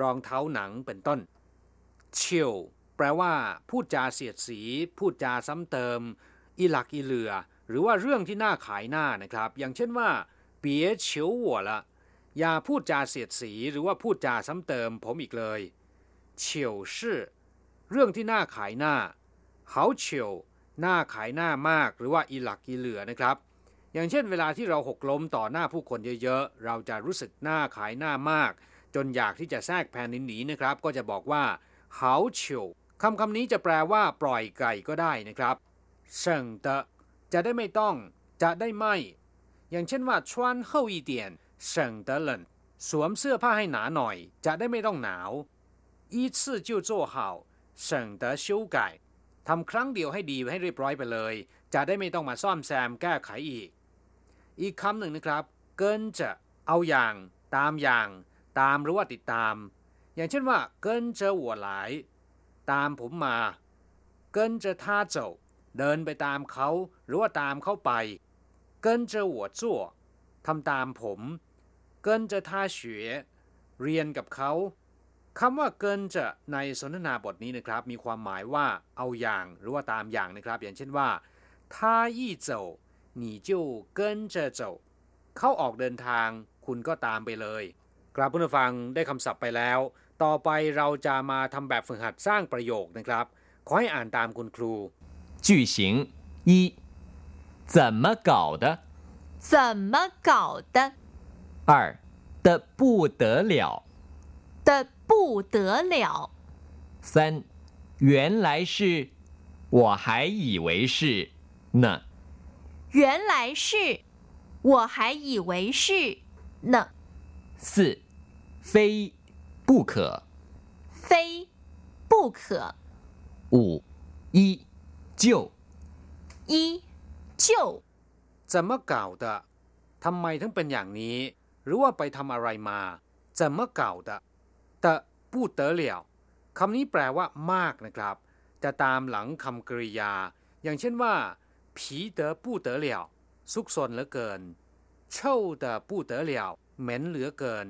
รองเท้าหนังเป็นต้นเชี่ยวแปลว่าพูดจาเสียดสีพูดจาซ้ำเติมอีหลักอีเหลือหรือว่าเรื่องที่น่าขายหน้านะครับอย่างเช่นว่าเปี๋ยเฉียวหัวละอย่าพูดจาเสียดสีหรือว่าพูดจาซ้ำเติมผมอีกเลยเฉียวชื่อเรื่องที่น่าขายหน้าเฮาเฉียวหน้าขายหน้ามากหรือว่าอีหลักอีเหลือนะครับอย่างเช่นเวลาที่เราหกล้มต่อหน้าผู้คนเยอะๆเราจะรู้สึกหน้าขายหน้ามากจนอยากที่จะแทรกแผ่นหนีนะครับก็จะบอกว่าเฮาเฉียวคำนี้จะแปลว่าปล่อยไก่ก็ได้นะครับเฉิงเตะจะได้ไม่ต้องจะได้ไม่อย่างเช่นว่าชวนเข้าอีเตียนเฉิงเตะเล่นสวมเสื้อผ้าให้หนาหน่อยจะได้ไม่ต้องหนาวอีซื่อจิ้วโจ้เห่าเฉิงเต๋อชิ่วไก่ทำครั้งเดียวให้ดีให้เรียบร้อยไปเลยจะได้ไม่ต้องมาซ่อมแซมแก้ไขอีกคำหนึ่งนะครับเกินจะเอาอย่างตามอย่างตามหรือว่าติดตามอย่างเช่นว่าเกินเจอหัวหลายตามผมมาเกินเจอท่าเจ้าเดินไปตามเขาหรือว่าตามเข้าไปเกินเจอหัวจั่วทำตามผมเกินเจอท่าเฉวเรียนกับเขาคำว่าเกินจะในสนทนาบทนี้นะครับมีความหมายว่าเอาอย่างหรือว่าตามอย่างนะครับอย่างเช่นว่าท่าอี้เจ้าหนีจิ้วเกินเจอเจ้าเขาออกเดินทางคุณก็ตามไปเลยครับเพื่อนผู้ฟังได้คำศัพท์ไปแล้วต่อไปเราจะมาทำแบบฝึกหัดสร้างประโยคนะครับขอให้อ่านตามคุณครู句型一怎么搞的怎么搞的二的不得了的不得了。三，原来是，我还以为是呢。原来是，我还以为是呢。四，非不可，非不可。五，依旧，依旧。怎么搞的？ทำไมถึงเป็นอย่างนี้หรือว่าไปทำอะไรมา怎么搞的เตะพูดเตะเหลี่ยวคำนี้แปลว่ามากนะครับจะตามหลังคำกริยาอย่างเช่นว่าผีเตะพูดเตะเหลี่ยวซุกซนเหลือเกินเช่าเตะพูดเตะเหลี่ยวเหม็นเหลือเกิน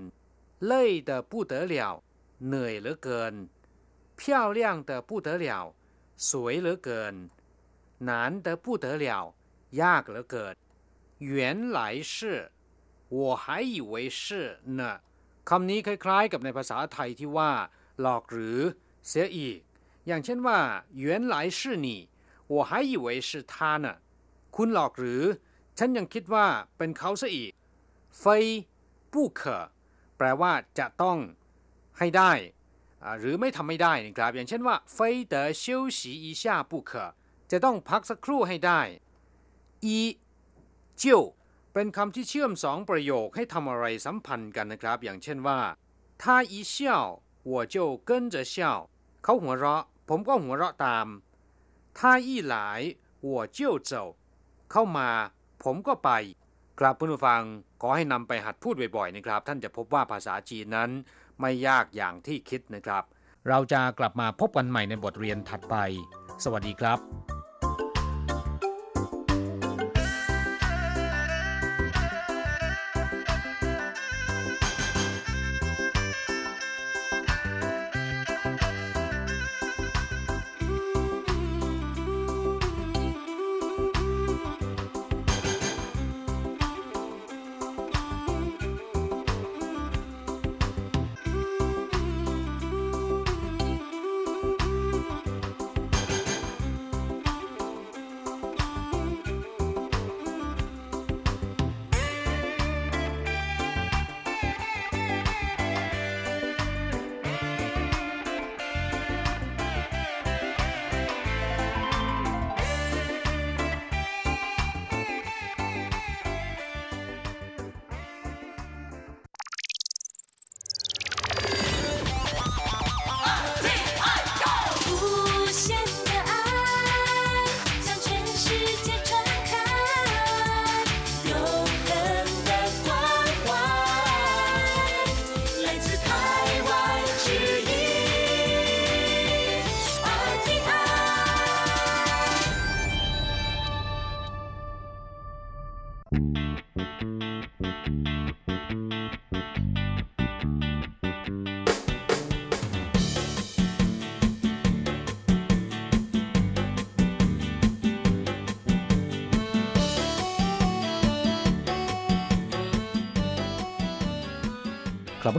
เล่ยเตะพูดเตะเหลี่ยวเหนื่อยเหลือเกิน漂亮เตะพูดเตะเหลี่ยวสวยเหลือเกินนานเตะพูดเตะเหลี่ยวยากเหลือเกิน原来是我还以为是呢คำนี้คล้ายๆกับในภาษาไทยที่ว่าหลอกหรือเสียอีกอย่างเช่นว่า原来是你我还以为是他呢คุณหลอกหรือฉันยังคิดว่าเป็นเขาซะอีก非不可แปลว่าจะต้องให้ได้หรือไม่ทำไม่ได้นะครับอย่างเช่นว่า非得休息一下不可จะต้องพักสักครู่ให้ได้อีเจียวเป็นคำที่เชื่อมสองประโยคให้ทำอะไรสัมพันธ์กันนะครับอย่างเช่นว่าท่าอีเชี่ยว我就跟着笑เขาหัวเราะผมก็หัวเราะตามท่าอีหลาย我就走เข้ามาผมก็ไปครับคุณผู้ฟังขอให้นำไปหัดพูดบ่อยๆนะครับท่านจะพบว่าภาษาจีนนั้นไม่ยากอย่างที่คิดนะครับเราจะกลับมาพบกันใหม่ในบทเรียนถัดไปสวัสดีครับ กลับม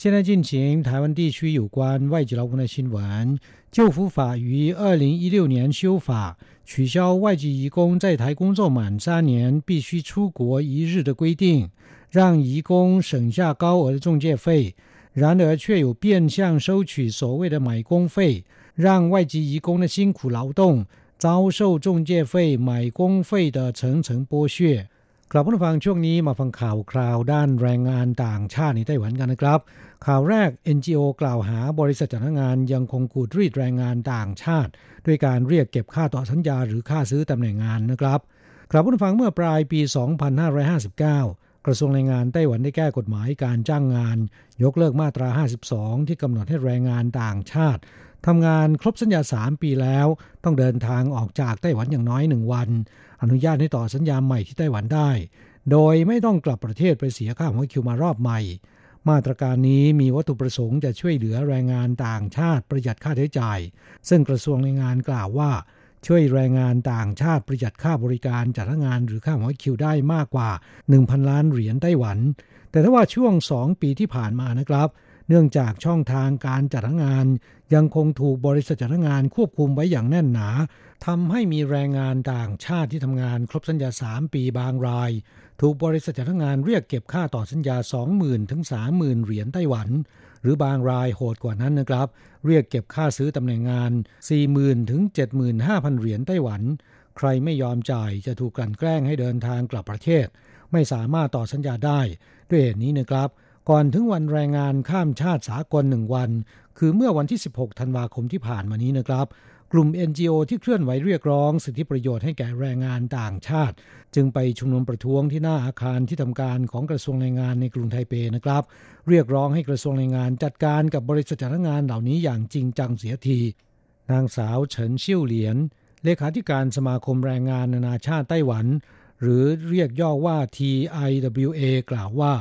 现在进行台湾地区有关外籍劳工的新闻。就服法于2016年修法，取消外籍移工在台工作满3年必须出国1日的规定，让移工省下高额的中介费。然而却有变相收取所谓的买工费，让外籍移工的辛苦劳动遭受中介费、买工费的层层剥削。กลับมาฟังช่วงนี้มาฟังข่าวคราวด้านแรงงานต่างชาติในไต้หวันกันนะครับข่าวแรก NGO กล่าวหาบริษัทจัดหางานยังคงขูดรีดแรงงานต่างชาติด้วยการเรียกเก็บค่าต่อสัญญาหรือค่าซื้อตำแหน่งงานนะครับกลับมาฟังเมื่อปลายปี 2559 กระทรวงแรงงานไต้หวันได้แก้กฎหมายการจ้างงานยกเลิกมาตรา 52 ที่กำหนดให้แรงงานต่างชาติทำงานครบสัญญา3 ปีแล้วต้องเดินทางออกจากไต้หวันอย่างน้อย1 วันอนุญาตให้ต่อสัญญาใหม่ที่ไต้หวันได้โดยไม่ต้องกลับประเทศไปเสียค่าหัวคิวมารอบใหม่มาตรการนี้มีวัตถุประสงค์จะช่วยเหลือแรงงานต่างชาติประหยัดค่าใช้จ่ายซึ่งกระทรวงแรงงานกล่าวว่าช่วยแรงงานต่างชาติประหยัดค่าบริการจัดงานหรือค่าหัวคิวได้มากกว่า 1,000 ล้านเหรียญไต้หวันแต่ถ้าว่าช่วง2 ปีที่ผ่านมานะครับเนื่องจากช่องทางการจัดงานยังคงถูกบริษัทจัดงานควบคุมไว้อย่างแน่นหนาทำให้มีแรงงานต่างชาติที่ทำงานครบสัญญา3 ปีบางรายถูกบริษัทจัดงานเรียกเก็บค่าต่อสัญญา 20,000 ถึง 30,000 เหรียญไต้หวันหรือบางรายโหดกว่านั้นนะครับเรียกเก็บค่าซื้อตำแหน่งงาน 40,000 ถึง 75,000 เหรียญไต้หวันใครไม่ยอมจ่ายจะถูกกลั่นแกล้งให้เดินทางกลับประเทศไม่สามารถต่อสัญญาได้ด้วยเหตุนี้นะครับก่อนถึงวันแรงงานข้ามชาติสากล1 วันคือเมื่อวันที่16ธันวาคมที่ผ่านมานี้นะครับกลุ่ม NGO ที่เคลื่อนไหวเรียกร้องสิทธิประโยชน์ให้แก่แรงงานต่างชาติจึงไปชุมนุมประท้วงที่หน้าอาคารที่ทำการของกระทรวงแรงงานในกรุงไทเปนะครับเรียกร้องให้กระทรวงแรงงานจัดการกับบริษัทจัดหางานเหล่านี้อย่างจริงจังเสียทีนางสาวเฉินเซี่ยวเหลียนเลขาธิการสมาคมแรงงานนานาชาติไต้หวันหรือเรียกย่อว่า TIWA กล่าวว่า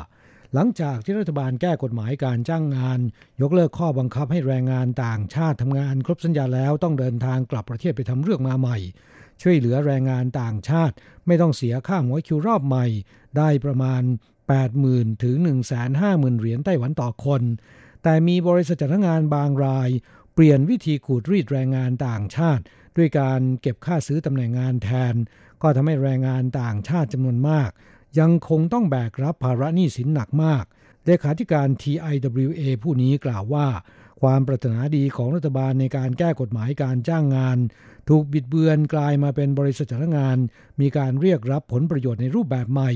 หลังจากที่รัฐบาลแก้กฎหมายการจ้างงานยกเลิกข้อบังคับให้แรงงานต่างชาติทำงานครบสัญญาแล้วต้องเดินทางกลับประเทศไปทำเรื่องมาใหม่ช่วยเหลือแรงงานต่างชาติไม่ต้องเสียค่าหัวคิวรอบใหม่ได้ประมาณ 80,000 ถึง 150,000 เหรียญไต้หวันต่อคนแต่มีบริษัทจัดหางานบางรายเปลี่ยนวิธีขูดรีดแรงงานต่างชาติด้วยการเก็บค่าซื้อตำแหน่งงานแทนก็ทำให้แรงงานต่างชาติจำนวนมากยังคงต้องแบกรับภาระหนี้สินหนักมากเลขาธิการ TIWA ผู้นี้กล่าวว่าความปรารถนาดีของรัฐบาลในการแก้กฎหมายการจ้างงานถูกบิดเบือนกลายมาเป็นบริษัทจัดหางานมีการเรียกรับผลประโยชน์ในรูปแบบใหม่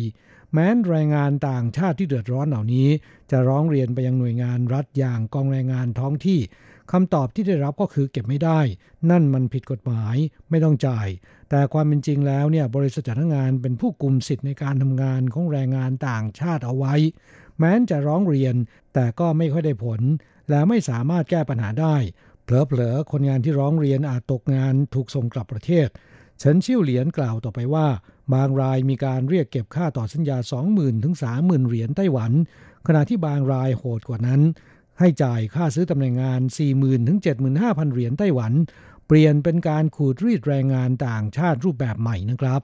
แม้แรงงานต่างชาติที่เดือดร้อนเหล่านี้จะร้องเรียนไปยังหน่วยงานรัฐอย่างกองแรงงานท้องที่คำตอบที่ได้รับก็คือเก็บไม่ได้นั่นมันผิดกฎหมายไม่ต้องจ่ายแต่ความเป็นจริงแล้วเนี่ยบริษัทจัดหางานเป็นผู้กุมสิทธิ์ในการทำงานของแรงงานต่างชาติเอาไว้แม้จะร้องเรียนแต่ก็ไม่ค่อยได้ผลและไม่สามารถแก้ปัญหาได้เผลอๆคนงานที่ร้องเรียนอาจตกงานถูกส่งกลับประเทศเฉินชิ่วเหรียญกล่าวต่อไปว่าบางรายมีการเรียกเก็บค่าต่อสัญญา 20,000 ถึง 30,000 เหรียญไต้หวันขณะที่บางรายโหดกว่านั้นให้จ่ายค่าซื้อตำแหน่งงาน 40,000 ถึง 75,000 เหรียญไต้หวันเปลี่ยนเป็นการขูดรีดแรงงานต่างชาติรูปแบบใหม่นะครับ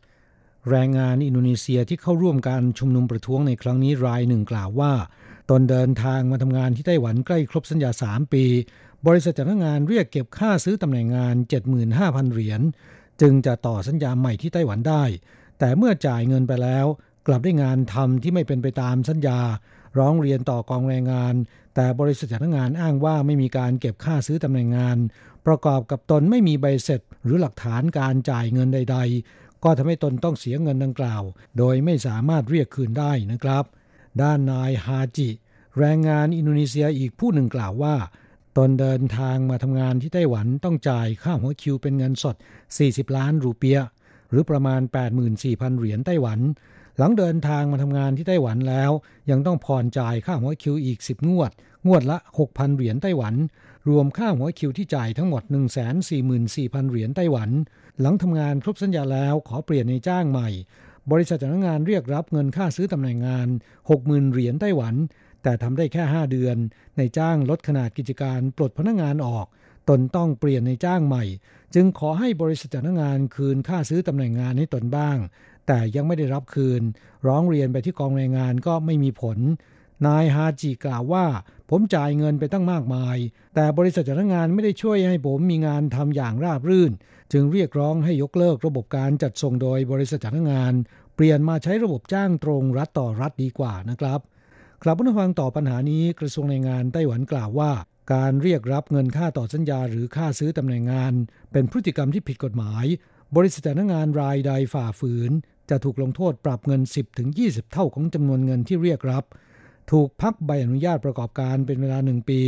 แรงงานอินโดนีเซียที่เข้าร่วมการชุมนุมประท้วงในครั้งนี้รายหนึ่งกล่าวว่าตนเดินทางมาทำงานที่ไต้หวันใกล้ครบสัญญา3 ปีบริษัทจัดหางานเรียกเก็บค่าซื้อตำแหน่งงาน 75,000 เหรียญจึงจะต่อสัญญาใหม่ที่ไต้หวันได้แต่เมื่อจ่ายเงินไปแล้วกลับได้งานทำที่ไม่เป็นไปตามสัญญาร้องเรียนต่อกองแรงงานแต่บริษัทจัดหางานอ้างว่าไม่มีการเก็บค่าซื้อตำแหน่งงานประกอบกับตนไม่มีใบเสร็จหรือหลักฐานการจ่ายเงินใดๆก็ทำให้ตนต้องเสียเงินดังกล่าวโดยไม่สามารถเรียกคืนได้นะครับด้านนายฮาจิแรงงานอินโดนีเซียอีกผู้หนึ่งกล่าวว่าตนเดินทางมาทำงานที่ไต้หวันต้องจ่ายค่าหัวคิวเป็นเงินสด40 ล้านรูเปียห์หรือประมาณ 84,000 เหรียญไต้หวันหลังเดินทางมาทำงานที่ไต้หวันแล้วยังต้องผ่อนจ่ายค่าหัวคิวอีก10 งวดงวดละ 6,000 เหรียญไต้หวันรวมค่าหัวคิวที่จ่ายทั้งหมด 144,000 เหรียญไต้หวันหลังทำงานครบสัญญาแล้วขอเปลี่ยนนายจ้างใหม่ บริษัทจัดหางานเรียกรับเงินค่าซื้อตำแหน่งงาน 60,000 เหรียญไต้หวันแต่ทำได้แค่5เดือนนายจ้างลดขนาดกิจการปลดพนักงานออกตนต้องเปลี่ยนนายจ้างใหม่จึงขอให้บริษัทจัดหางานคืนค่าซื้อตำแหน่งงานให้ตนบ้างแต่ยังไม่ได้รับคืนร้องเรียนไปที่กองแรงงานก็ไม่มีผลนายฮาจิกล่าวว่าผมจ่ายเงินไปตั้งมากมายแต่บริษัทจัดหางานไม่ได้ช่วยให้ผมมีงานทำอย่างราบรื่นจึงเรียกร้องให้ยกเลิกระบบการจัดส่งโดยบริษัทจัดหางานเปลี่ยนมาใช้ระบบจ้างตรงรัฐต่อรัฐดีกว่านะครับกลับมาฟังต่อปัญหานี้กระทรวงแรงงานไต้หวันกล่าวว่าการเรียกรับเงินค่าต่อสัญญาหรือค่าซื้อตำแหน่งงานเป็นพฤติกรรมที่ผิดกฎหมายบริษัทจัดหางานรายใดฝ่าฝืนจะถูกลงโทษปรับเงิน 10-20 เท่าของจำนวนเงินที่เรียกรับถูกพักใบอนุญาตประกอบการเป็นเวลา1ปี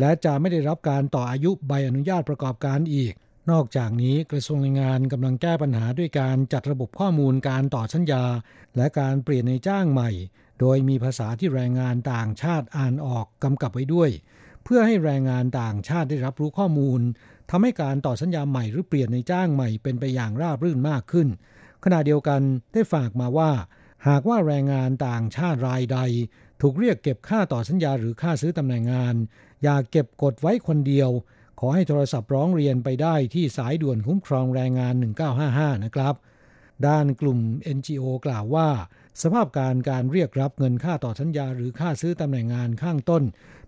และจะไม่ได้รับการต่ออายุใบอนุญาตประกอบการอีกนอกจากนี้กระทรวงแรงงานกำลังแก้ปัญหาด้วยการจัดระบบข้อมูลการต่อสัญญาและการเปลี่ยนนายจ้างใหม่โดยมีภาษาที่แรงงานต่างชาติอ่านออกกำกับไว้ด้วยเพื่อให้แรงงานต่างชาติได้รับรู้ข้อมูลทำให้การต่อสัญญาใหม่หรือเปลี่ยนนายจ้างใหม่เป็นไปอย่างราบรื่นมากขึ้นขณะเดียวกันได้ฝากมาว่าหากว่าแรงงานต่างชาติรายใดถูกเรียกเก็บค่าต่อสัญญาหรือค่าซื้อตำแหน่งงานอย่าเก็บกดไว้คนเดียวขอให้โทรศัพท์ร้องเรียนไปได้ที่สายด่วนคุ้มครองแรงงาน1955นะครับด้านกลุ่ม NGO กล่าวว่าสภาพการเรียกรับเงินค่าต่อสัญญาหรือค่าซื้อตำแหน่งงานข้างต้น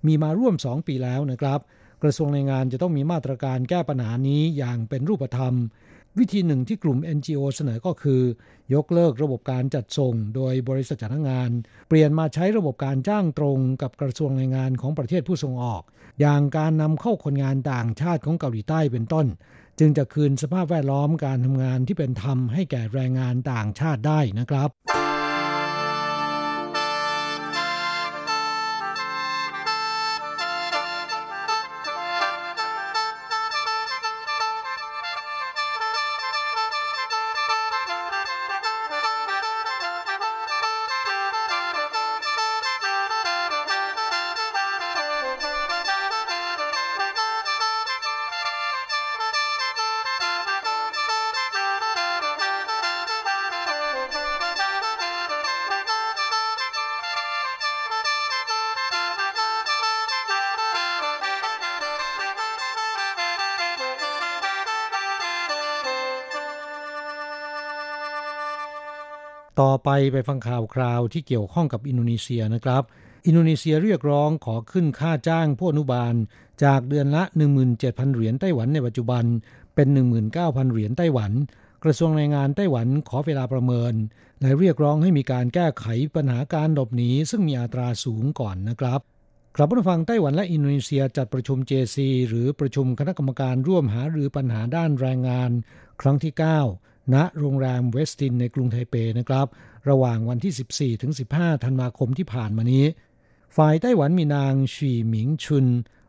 มีมาร่วม2ปีแล้วนะครับกระทรวงแรงงานจะต้องมีมาตรการแก้ปัญหานี้อย่างเป็นรูปธรรมวิธีหนึ่งที่กลุ่ม NGO เสนอก็คือยกเลิกระบบการจัดส่งโดยบริษัทจัดหางานเปลี่ยนมาใช้ระบบการจ้างตรงกับกระทรวงแรงงานของประเทศผู้ส่งออกอย่างการนำเข้าคนงานต่างชาติของเกาหลีใต้เป็นต้นจึงจะคืนสภาพแวดล้อมการทำงานที่เป็นธรรมให้แก่แรงงานต่างชาติได้นะครับต่อไปฟังข่าวคราวที่เกี่ยวข้องกับอินโดนีเซียนะครับอินโดนีเซียเรียกร้องขอขึ้นค่าจ้างผู้อนุบาลจากเดือนละ 17,000 เหรียญไต้หวันในปัจจุบันเป็น 19,000 เหรียญไต้หวันกระทรวงแรงงานไต้หวันขอเวลาประเมินและเรียกร้องให้มีการแก้ไขปัญหาการหลบหนีซึ่งมีอัตราสูงก่อนนะครับกลับมาฟังไต้หวันและอินโดนีเซียจัดประชุม JC หรือประชุมคณะกรรมการร่วมหารือปัญหาด้านแรงงานครั้งที่9ณโรงแรมเวสตินในกรุงไทเปนะครับระหว่างวันที่14ถึง15ธันวาคมที่ผ่านมานี้ฝ่ายไต้หวันมีนางฉี่หมิงชุน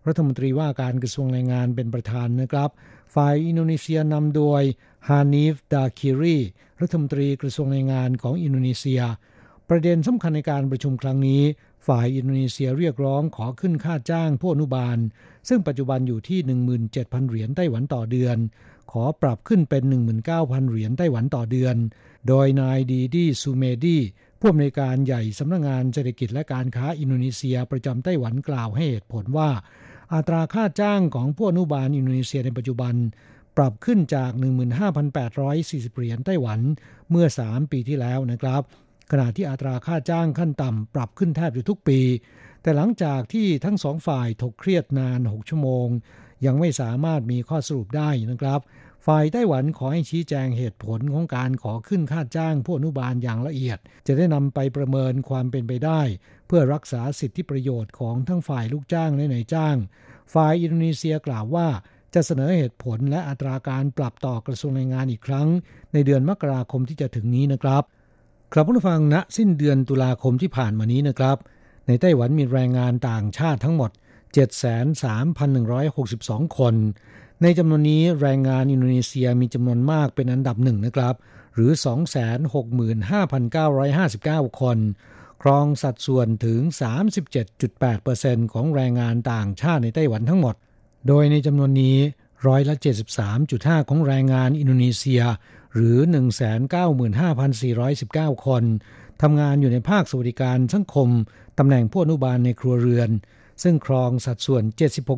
รัฐมนตรีว่าการกระทรวงแรงงานเป็นประธานนะครับฝ่ายอินโดนีเซียนำโดยฮานีฟดาคิรีรัฐมนตรีกระทรวงแรงงานของอินโดนีเซียประเด็นสำคัญในการประชุมครั้งนี้ฝ่ายอินโดนีเซียเรียกร้องขอขึ้นค่าจ้างผู้อนุบาลซึ่งปัจจุบันอยู่ที่ 17,000 เหรียญไต้หวันต่อเดือนขอปรับขึ้นเป็น 19,000 เหรียญไต้หวันต่อเดือนโดยนายดีดีซูเมดีผู้อำนวยการใหญ่สำนักงานเศรษฐกิจและการค้าอินโดนีเซียประจำไต้หวันกล่าวให้เหตุผลว่าอัตราค่าจ้างของผู้อนุบาลอินโดนีเซียในปัจจุบันปรับขึ้นจาก 15,840 เหรียญไต้หวันเมื่อ3ปีที่แล้วนะครับขณะที่อัตราค่าจ้างขั้นต่ำปรับขึ้นแทบจะทุกปีแต่หลังจากที่ทั้งสองฝ่ายถกเครียดนาน6ชั่วโมงยังไม่สามารถมีข้อสรุปได้นะครับฝ่ายไต้หวันขอให้ชี้แจงเหตุผลของการขอขึ้นค่าจ้างผู้อนุบาลอย่างละเอียดจะได้นำไปประเมินความเป็นไปได้เพื่อรักษาสิทธิประโยชน์ของทั้งฝ่ายลูกจ้างและนายจ้างฝ่ายอินโดนีเซียกล่าวว่าจะเสนอเหตุผลและอัตราการปรับต่อกระทรวงแรงงานอีกครั้งในเดือนมกราคมที่จะถึงนี้นะครับครับผู้ฟังณสิ้นเดือนตุลาคมที่ผ่านมานี้นะครับในไต้หวันมีแรงงานต่างชาติทั้งหมด 73,162 คนในจำนวนนี้แรงงานอินโดนีเซียมีจำนวนมากเป็นอันดับหนึ่งนะครับหรือ 265,959 คนครองสัดส่วนถึง 37.8% ของแรงงานต่างชาติในไต้หวันทั้งหมดโดยในจำนวนนี้ 73.5% ของแรงงานอินโดนีเซีย หรือ 195,419 คนทำงานอยู่ในภาคสวัสดิการสังคมตำแหน่งผู้อนุบาลในครัวเรือนซึ่งครองสัดส่วน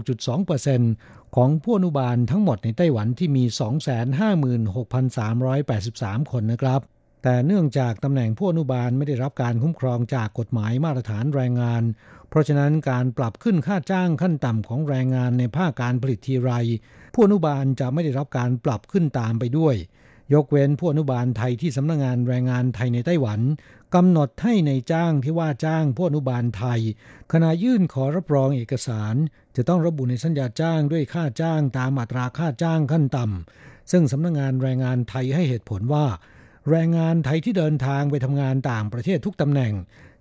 76.2% ของผู้อนุบาลทั้งหมดในไต้หวันที่มี 256,383 คนนะครับแต่เนื่องจากตำแหน่งผู้อนุบาลไม่ได้รับการคุ้มครองจากกฎหมายมาตรฐานแรงงานเพราะฉะนั้นการปรับขึ้นค่าจ้างขั้นต่ำของแรงงานในภาคการผลิตทีไรผู้อนุบาลจะไม่ได้รับการปรับขึ้นตามไปด้วยยกเว้นผู้อนุบาลไทยที่สำนักงานแรงงานไทยในไต้หวันกำหนดให้ในจ้างที่ว่าจ้างผู้อนุบาลไทยขณะยื่นขอรับรองเอกสารจะต้องระบุในสัญญาจ้างด้วยค่าจ้างตามอัตราค่าจ้างขั้นต่ำซึ่งสำนักงานแรงงานไทยให้เหตุผลว่าแรงงานไทยที่เดินทางไปทำงานต่างประเทศทุกตำแหน่ง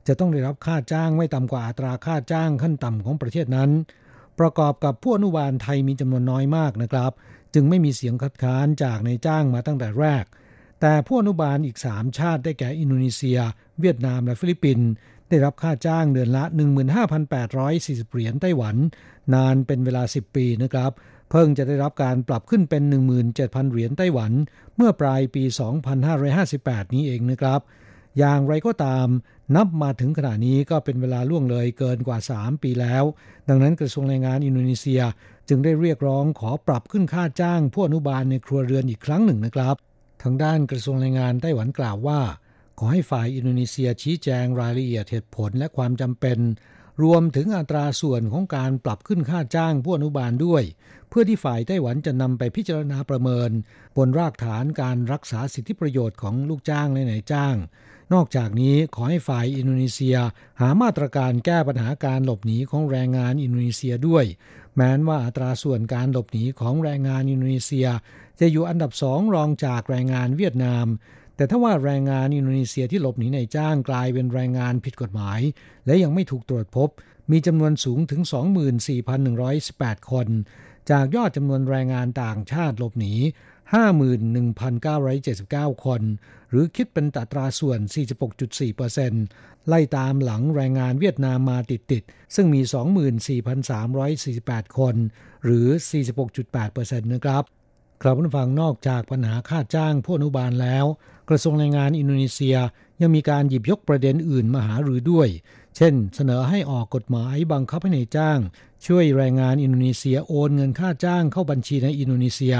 จะต้องได้รับค่าจ้างไม่ต่ำกว่าอัตราค่าจ้างขั้นต่ำของประเทศนั้นประกอบกับผู้อนุบาลไทยมีจำนวนน้อยมากนะครับจึงไม่มีเสียงคัดค้านจากนายจ้างมาตั้งแต่แรกแต่ผู้อนุบาลอีก3ชาติได้แก่อินโดนีเซียเวียดนามและฟิลิปปินส์ได้รับค่าจ้างเดือนละ 15,840 เหรียญไต้หวันนานเป็นเวลา10 ปีนะครับเพิ่งจะได้รับการปรับขึ้นเป็น 17,000 เหรียญไต้หวันเมื่อปลายปี 2558 นี้เองนะครับอย่างไรก็ตามนับมาถึงขณะนี้ก็เป็นเวลาล่วงเลยเกินกว่า3 ปีแล้วดังนั้นกระทรวงแรงงานอินโดนีเซียจึงได้เรียกร้องขอปรับขึ้นค่าจ้างผู้อนุบาลในครัวเรือนอีกครั้งหนึ่งนะครับทางด้านกระทรวงแรงงานไต้หวันกล่าวว่าขอให้ฝ่ายอินโดนีเซียชี้แจงรายละเอียดเหตุผลและความจำเป็นรวมถึงอัตราส่วนของการปรับขึ้นค่าจ้างผู้อนุบาลด้วยเพื่อที่ฝ่ายไต้หวันจะนำไปพิจารณาประเมินบนรากฐานการรักษาสิทธิประโยชน์ของลูกจ้างและนายจ้างนอกจากนี้ขอให้ฝ่ายอินโดนีเซียหามาตรการแก้ปัญหาการหลบหนีของแรงงานอินโดนีเซียด้วยแม้นว่าอัตราส่วนการหลบหนีของแรงงานอินโดนีเซียจะอยู่อันดับ2รองจากแรงงานเวียดนามแต่ถ้าว่าแรงงานอินโดนีเซียที่หลบหนีนายจ้างกลายเป็นแรงงานผิดกฎหมายและยังไม่ถูกตรวจพบมีจำนวนสูงถึง 24,118 คนจากยอดจำนวนแรงงานต่างชาติหลบหนี 51,979 คนหรือคิดเป็นอัตราส่วน 46.4% ไล่ตามหลังแรงงานเวียดนามมาติดๆซึ่งมี 24,348 คนหรือ 46.8% นะครับครับคุณฟังนอกจากปัญหาค่าจ้างผู้อนุบาลแล้วกระทรวงแรงงานอินโดนีเซียยังมีการหยิบยกประเด็นอื่นมาหารือด้วยเช่นเสนอให้ออกกฎหมายบังคับให้นายจ้างช่วยแรงงานอินโดนีเซียโอนเงินค่าจ้างเข้าบัญชีในอินโดนีเซีย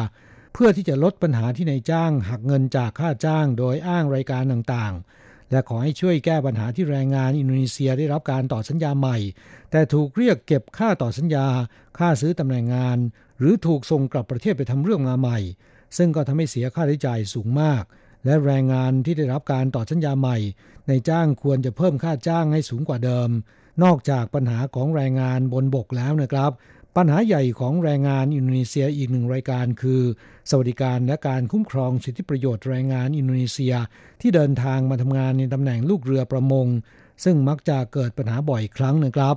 เพื่อที่จะลดปัญหาที่นายจ้างหักเงินจากค่าจ้างโดยอ้างรายการต่างๆและขอให้ช่วยแก้ปัญหาที่แรงงานอินโดนีเซียได้รับการต่อสัญญาใหม่แต่ถูกเรียกเก็บค่าต่อสัญญาค่าซื้อตำแหน่งงานหรือถูกส่งกลับประเทศไปทำเรื่องมาใหม่ซึ่งก็ทำให้เสียค่าใช้จ่ายสูงมากและแรงงานที่ได้รับการต่อสัญญาใหม่นายจ้างควรจะเพิ่มค่าจ้างให้สูงกว่าเดิมนอกจากปัญหาของแรงงานบนบกแล้วนะครับปัญหาใหญ่ของแรงงานอินโดนีเซียอีกหนึ่งรายการคือสวัสดิการและการคุ้มครองสิทธิประโยชน์แรงงานอินโดนีเซียที่เดินทางมาทำงานในตำแหน่งลูกเรือประมงซึ่งมักจะเกิดปัญหาบ่อยครั้งนะครับ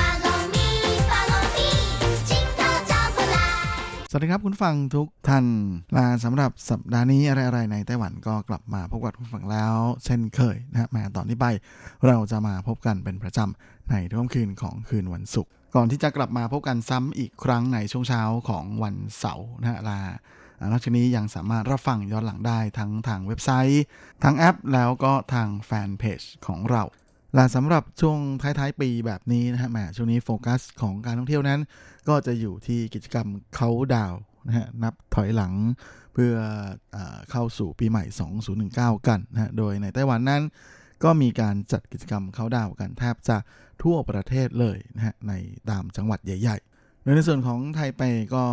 สวัสดีครับคุณฟังทุกท่านและสำหรับสัปดาห์นี้อะไรๆในไต้หวันก็กลับมาพบกับคุณฟังแล้วเช่นเคยนะมาตอนนี้ไปเราจะมาพบกันเป็นประจำในทุกคืนของคืนวันศุกร์ก่อนที่จะกลับมาพบกันซ้ำอีกครั้งในช่วงเช้าของวันเสาร์นะลานอกจากนี้ยังสามารถรับฟังย้อนหลังได้ทั้งทางเว็บไซต์ทางแอปแล้วก็ทางแฟนเพจของเราและสำหรับช่วงท้ายๆปีแบบนี้นะฮะช่วงนี้โฟกัสของการท่องเที่ยวนั้นก็จะอยู่ที่กิจกรรมเค้าดาวนะฮะนับถอยหลังเพื่อเข้าสู่ปีใหม่2019กันนะฮะโดยในไต้หวันนั้นก็มีการจัดกิจกรรมเค้าดาวกันแทบจะทั่วประเทศเลยนะฮะในตามจังหวัดใหญ่ๆโดยในส่วนของไทเปก็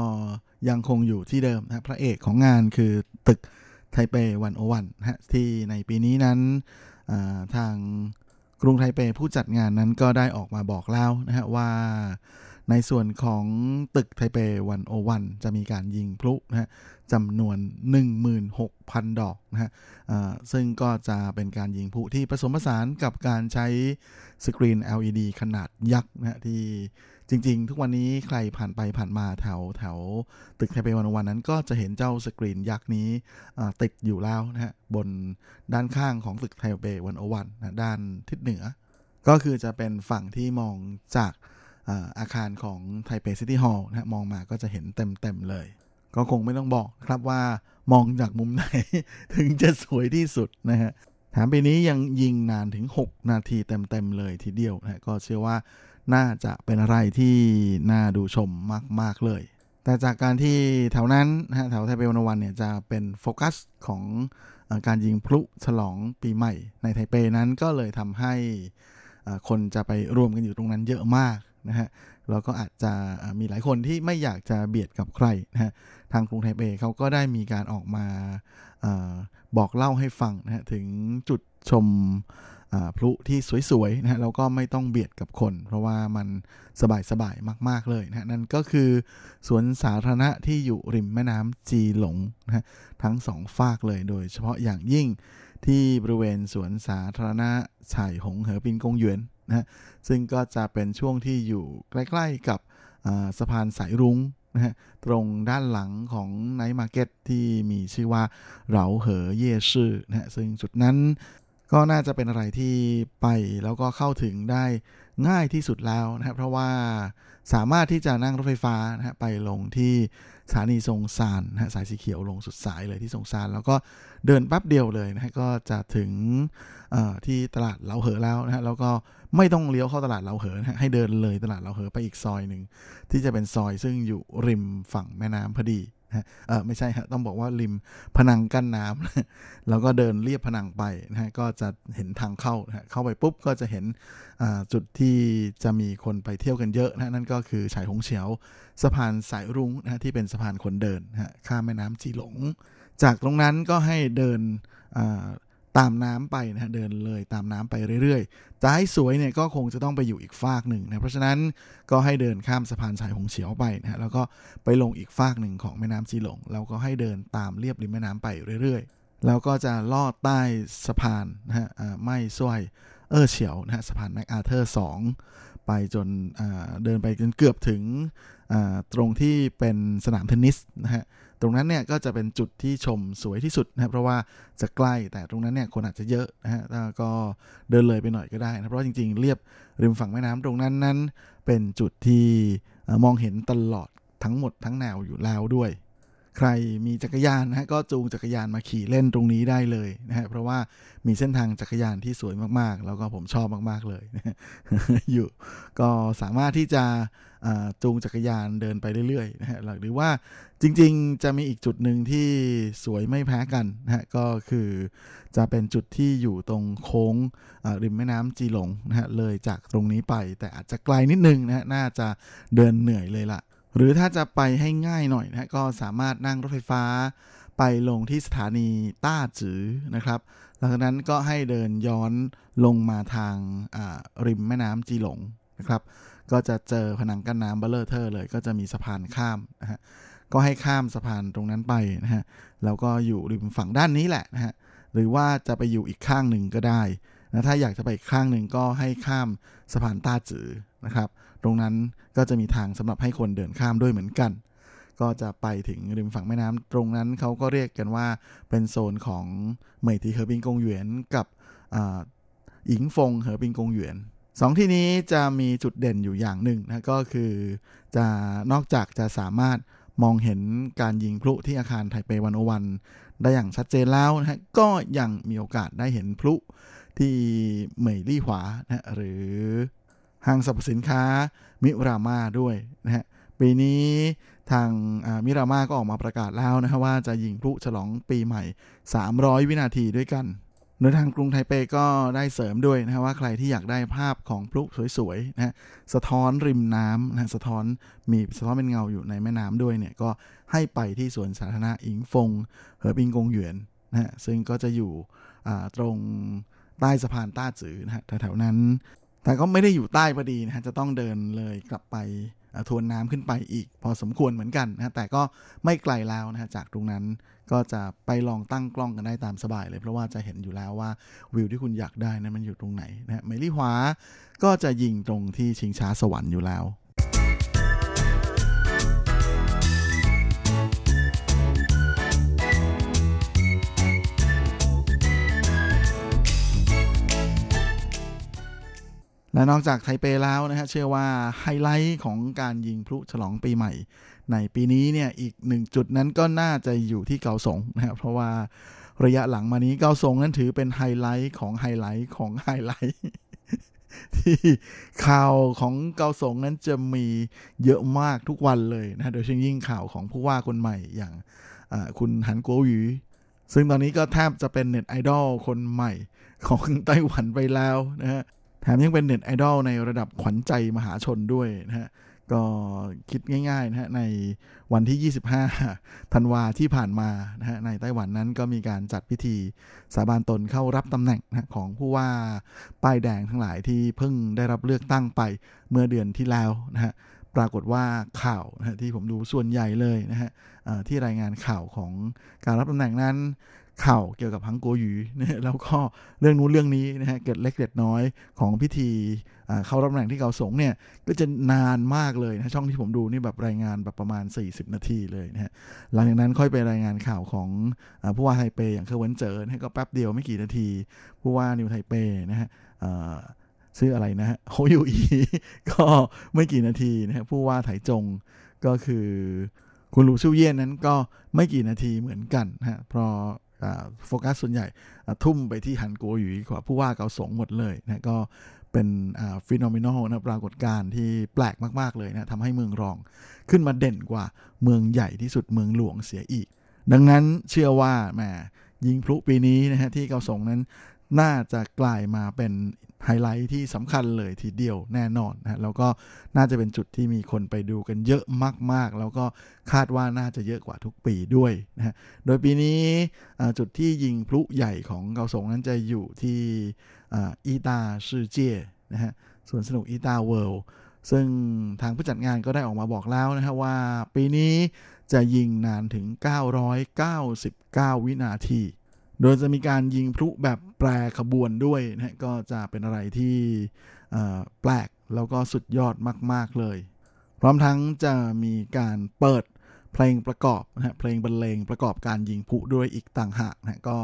ยังคงอยู่ที่เดิมนะพระเอกของงานคือตึกไทเป101นะฮะที่ในปีนี้นั้นทางกรุงไทเปผู้จัดงานนั้นก็ได้ออกมาบอกแล้วนะฮะว่าในส่วนของตึกไทเป101จะมีการยิงพลุนะฮะจำนวน 16,000 ดอกนะฮะซึ่งก็จะเป็นการยิงพลุที่ผสมผสานกับการใช้สกรีน LED ขนาดยักษ์นะฮะที่จริงๆทุกวันนี้ใครผ่านไปผ่านมาแถวตึกไทเป101นั้นก็จะเห็นเจ้าสกรีนยักษ์นี้ติดอยู่แล้วนะฮะบนด้านข้างของตึกไทเป101นะด้านทิศเหนือก็คือจะเป็นฝั่งที่มองจากอาคารของไทเปซิตี้ฮอลล์นะมองมาก็จะเห็นเต็มๆเลยก็คงไม่ต้องบอกครับว่ามองจากมุมไหนถึงจะสวยที่สุดนะฮะแถมปีนี้ยังยิงนานถึง6นาทีเต็มๆเลยทีเดียวนะก็เชื่อว่าน่าจะเป็นอะไรที่น่าดูชมมากๆเลยแต่จากการที่แถวนั้นนะฮะแถวไทเป101เนี่ยจะเป็นโฟกัสของการยิงพลุฉลองปีใหม่ในไทเปนั้นก็เลยทำให้คนจะไปรวมกันอยู่ตรงนั้นเยอะมากนะฮะแล้วก็อาจจะมีหลายคนที่ไม่อยากจะเบียดกับใครนะฮะทางกรุงไทเปเขาก็ได้มีการออกมาบอกเล่าให้ฟังนะฮะถึงจุดชมพลุที่สวยๆนะฮะแล้วก็ไม่ต้องเบียดกับคนเพราะว่ามันสบายๆมากๆเลยนะฮะนั่นก็คือสวนสาธารณะที่อยู่ริมแม่น้ำจีหลงนะฮะทั้งสองฝากเลยโดยเฉพาะอย่างยิ่งที่บริเวณสวนสาธารณะไฉหงเหอปินกงหยวนนะซึ่งก็จะเป็นช่วงที่อยู่ใกล้ๆกับสะพานสายรุ้งนะฮะตรงด้านหลังของไนท์มาร์เก็ตที่มีชื่อว่าเหลาเหอเย่ซื่อนะฮะซึ่งจุดนั้นก็น่าจะเป็นอะไรที่ไปแล้วก็เข้าถึงได้ง่ายที่สุดแล้วนะครับเพราะว่าสามารถที่จะนั่งรถไฟฟ้านะฮะไปลงที่สถานีซงซานนะฮะสายสีเขียวลงสุดสายเลยที่ซงซานแล้วก็เดินแป๊บเดียวเลยนะฮะก็จะถึงที่ตลาดเหลาเหอแล้วนะฮะแล้วก็ไม่ต้องเลี้ยวเข้าตลาดเหลาเหอนะฮะให้เดินเลยตลาดเหลาเหอไปอีกซอยนึงที่จะเป็นซอยซึ่งอยู่ริมฝั่งแม่น้ำพอดีไม่ใช่ฮะต้องบอกว่าริมผนังกั้นน้ำแล้วก็เดินเลียบผนังไปนะฮะก็จะเห็นทางเข้านะฮะเข้าไปปุ๊บก็จะเห็นจุดที่จะมีคนไปเที่ยวกันเยอะนะนั่นก็คือฉายหงเฉียวสะพานสายรุ้งนะที่เป็นสะพานคนเดินนะฮะข้ามแม่น้ำจีหลงจากตรงนั้นก็ให้เดินตามน้ำไปนะฮะเดินเลยตามน้ำไปเรื่อยๆจะให้สวยเนี่ยก็คงจะต้องไปอยู่อีกฟากหนึ่งนะเพราะฉะนั้นก็ให้เดินข้ามสะพานสายหงเฉียวไปนะฮะแล้วก็ไปลงอีกฟากหนึ่งของแม่น้ำจีหลงแล้วก็ให้เดินตามเรียบริมแม่น้ำไปเรื่อยๆแล้วก็จะลอดใต้สะพานนะฮะไม่ซ้วยเฉียวนะฮะสะพานแมคอาเธอร์2ไปจนเดินไปจนเกือบถึงตรงที่เป็นสนามเทนนิสนะฮะตรงนั้นเนี่ยก็จะเป็นจุดที่ชมสวยที่สุดนะครับเพราะว่าจะใกล้แต่ตรงนั้นเนี่ยคนอาจจะเยอะนะฮะก็เดินเลยไปหน่อยก็ได้นะเพราะจริงๆเรียบริมฝั่งแม่น้ำตรงนั้นนั้นเป็นจุดที่มองเห็นตลอดทั้งหมดทั้งแนวอยู่แล้วด้วยใครมีจักรยานนะฮะก็จูงจักรยานมาขี่เล่นตรงนี้ได้เลยนะฮะเพราะว่ามีเส้นทางจักรยานที่สวยมากๆแล้วก็ผมชอบมากๆเลยอยู่ก็สามารถที่จะจูงจักรยานเดินไปเรื่อยๆนะฮะหรือว่าจริงๆจะมีอีกจุดหนึ่งที่สวยไม่แพ้กันนะฮะก็คือจะเป็นจุดที่อยู่ตรงโค้งริมแม่น้ำจีหลงนะฮะเลยจากตรงนี้ไปแต่อาจจะไกลนิดนึงนะฮะน่าจะเดินเหนื่อยเลยล่ะหรือถ้าจะไปให้ง่ายหน่อยนะก็สามารถนั่งรถไฟฟ้าไปลงที่สถานีต้าจือนะครับหลังจากนั้นก็ให้เดินย้อนลงมาทางริมแม่น้ำจีหลงนะครับก็จะเจอผนังกั้นน้ำเบลเลอร์เทอร์เลยก็จะมีสะพานข้ามนะฮะก็ให้ข้ามสะพานตรงนั้นไปนะฮะแล้วก็อยู่ริมฝั่งด้านนี้แหละนะฮะหรือว่าจะไปอยู่อีกข้างหนึ่งก็ได้นะถ้าอยากจะไปอีกข้างหนึ่งก็ให้ข้ามสะพานต้าจือนะครับตรงนั้นก็จะมีทางสำหรับให้คนเดินข้ามด้วยเหมือนกัน ก็จะไปถึงริมฝั่งแม่น้ำตรงนั้นเขาก็เรียกกันว่าเป็นโซนของเหมยตีเฮอปิงกงหยวนกับอิงฟงเฮอปิงกงหยวนสองที่นี้จะมีจุดเด่นอยู่อย่างหนึ่งนะก็คือจะนอกจากจะสามารถมองเห็นการยิงพลุที่อาคารไทเป101ได้อย่างชัดเจนแล้วนะก็ยังมีโอกาสได้เห็นพลุที่เหมยลี่หวานะหรือห้างสรรพสินค้ามิรามาด้วยนะฮะปีนี้ทางมิรามาก็ออกมาประกาศแล้วนะฮะว่าจะยิงพลุฉลองปีใหม่300วินาทีด้วยกันโดยทางกรุงไทเปก็ได้เสริมด้วยนะฮะว่าใครที่อยากได้ภาพของพลุสวยๆนะฮะสะท้อนริมน้ำนะสะท้อนเป็นเงาอยู่ในแม่น้ำด้วยเนี่ยก็ให้ไปที่สวนสาธารณะอิงฟงเหอปิงกงหยวนนะฮะซึ่งก็จะอยู่ตรงใต้สะพานต้าจือนะฮะแถวๆนั้นแต่ก็ไม่ได้อยู่ใต้พอดีนะฮะจะต้องเดินเลยกลับไปทวนน้ำขึ้นไปอีกพอสมควรเหมือนกันนะแต่ก็ไม่ไกลแล้วนะฮะจากตรงนั้นก็จะไปลองตั้งกล้องกันได้ตามสบายเลยเพราะว่าจะเห็นอยู่แล้วว่าวิวที่คุณอยากได้นั้นมันอยู่ตรงไหนนะฮะเมลี่ฮวาก็จะยิงตรงที่ชิงช้าสวรรค์อยู่แล้วและนอกจากไทเปแล้วนะฮะเชื่อว่าไฮไลท์ของการยิงพลุฉลองปีใหม่ในปีนี้เนี่ยอีกหนึ่งจุดนั้นก็น่าจะอยู่ที่เกาสงนะครับเพราะว่าระยะหลังมานี้เกาสงนั้นถือเป็นไฮไลท์ของไฮไลท์ของไฮไลท์ที่ข่าวของเกาสงนั้นจะมีเยอะมากทุกวันเลยนะโดยเฉพาะยิ่งข่าวของผู้ว่าคนใหม่อย่างคุณหันกัวหยีซึ่งตอนนี้ก็แทบจะเป็นเน็ตไอดอลคนใหม่ของไต้หวันไปแล้วนะฮะแถมยังเป็นเน็ตไอดอลในระดับขวัญใจมหาชนด้วยนะฮะก็คิดง่ายๆนะฮะในวันที่25ธันวาที่ผ่านมานะฮะในไต้หวันนั้นก็มีการจัดพิธีสาบานตนเข้ารับตำแหน่งนะของผู้ว่าป้ายแดงทั้งหลายที่เพิ่งได้รับเลือกตั้งไปเมื่อเดือนที่แล้วนะฮะปรากฏว่าข่าวนะฮะที่ผมดูส่วนใหญ่เลยนะฮะที่รายงานข่าวของการรับตำแหน่งนั้นข่าวเกี่ยวกับฮังโกหยูเนี่ยแล้วก็เรื่องนู้นเรื่องนี้นะฮะเกร็ดเล็กเกร็ดน้อยของพิธีเข้ารับตำแหน่งที่เกาสงเนี่ยก็จะนานมากเลยนะช่องที่ผมดูนี่แบบรายงานแบบประมาณ40นาทีเลยนะฮะหลังจากนั้นค่อยไปรายงานข่าวของผู้ว่าไทเปอย่างเคอร์เวินเจอนะก็แป๊บเดียวไม่กี่นาทีผู้ว่านิวไทเปนะฮะชื่ออะไรนะฮะโฮยูอีก็ไม่กี่นาทีนะฮะผู้ว่าไถจงก็คือคุณหลู่ชิ่วเย่นนั้นก็ไม่กี่นาทีเหมือนกันนะฮะเพราะโฟกัสส่วนใหญ่ทุ่มไปที่หันกัวหยีกว่าผู้ว่าเกาสงหมดเลยนะก็เป็นฟีนอมินอลนะปรากฏการณ์ที่แปลกมากๆเลยนะทำให้เมืองรองขึ้นมาเด่นกว่าเมืองใหญ่ที่สุดเมืองหลวงเสียอีกดังนั้นเชื่อว่าแหมยิงพลุปีนี้นะฮะที่เกาสงนั้นน่าจะกลายมาเป็นไฮไลท์ที่สำคัญเลยทีเดียวแน่นอนนะแล้วก็น่าจะเป็นจุดที่มีคนไปดูกันเยอะมากๆแล้วก็คาดว่าน่าจะเยอะกว่าทุกปีด้วยนะโดยปีนี้จุดที่ยิงพลุใหญ่ของเกาสงนั้นจะอยู่ที่อีตาซื่อเจี้ยนะฮะสวนสนุกอีตาเวิลด์ซึ่งทางผู้จัดงานก็ได้ออกมาบอกแล้วนะฮะว่าปีนี้จะยิงนานถึง999วินาทีโดยจะมีการยิงพลุแบบแปรขบวนด้วยนะก็จะเป็นอะไรที่แปลกแล้วก็สุดยอดมากๆเลยพร้อมทั้งจะมีการเปิดเพลงประกอบนะเพลงบรรเลงประกอบการยิงพลุด้วยอีกต่างหากนะก็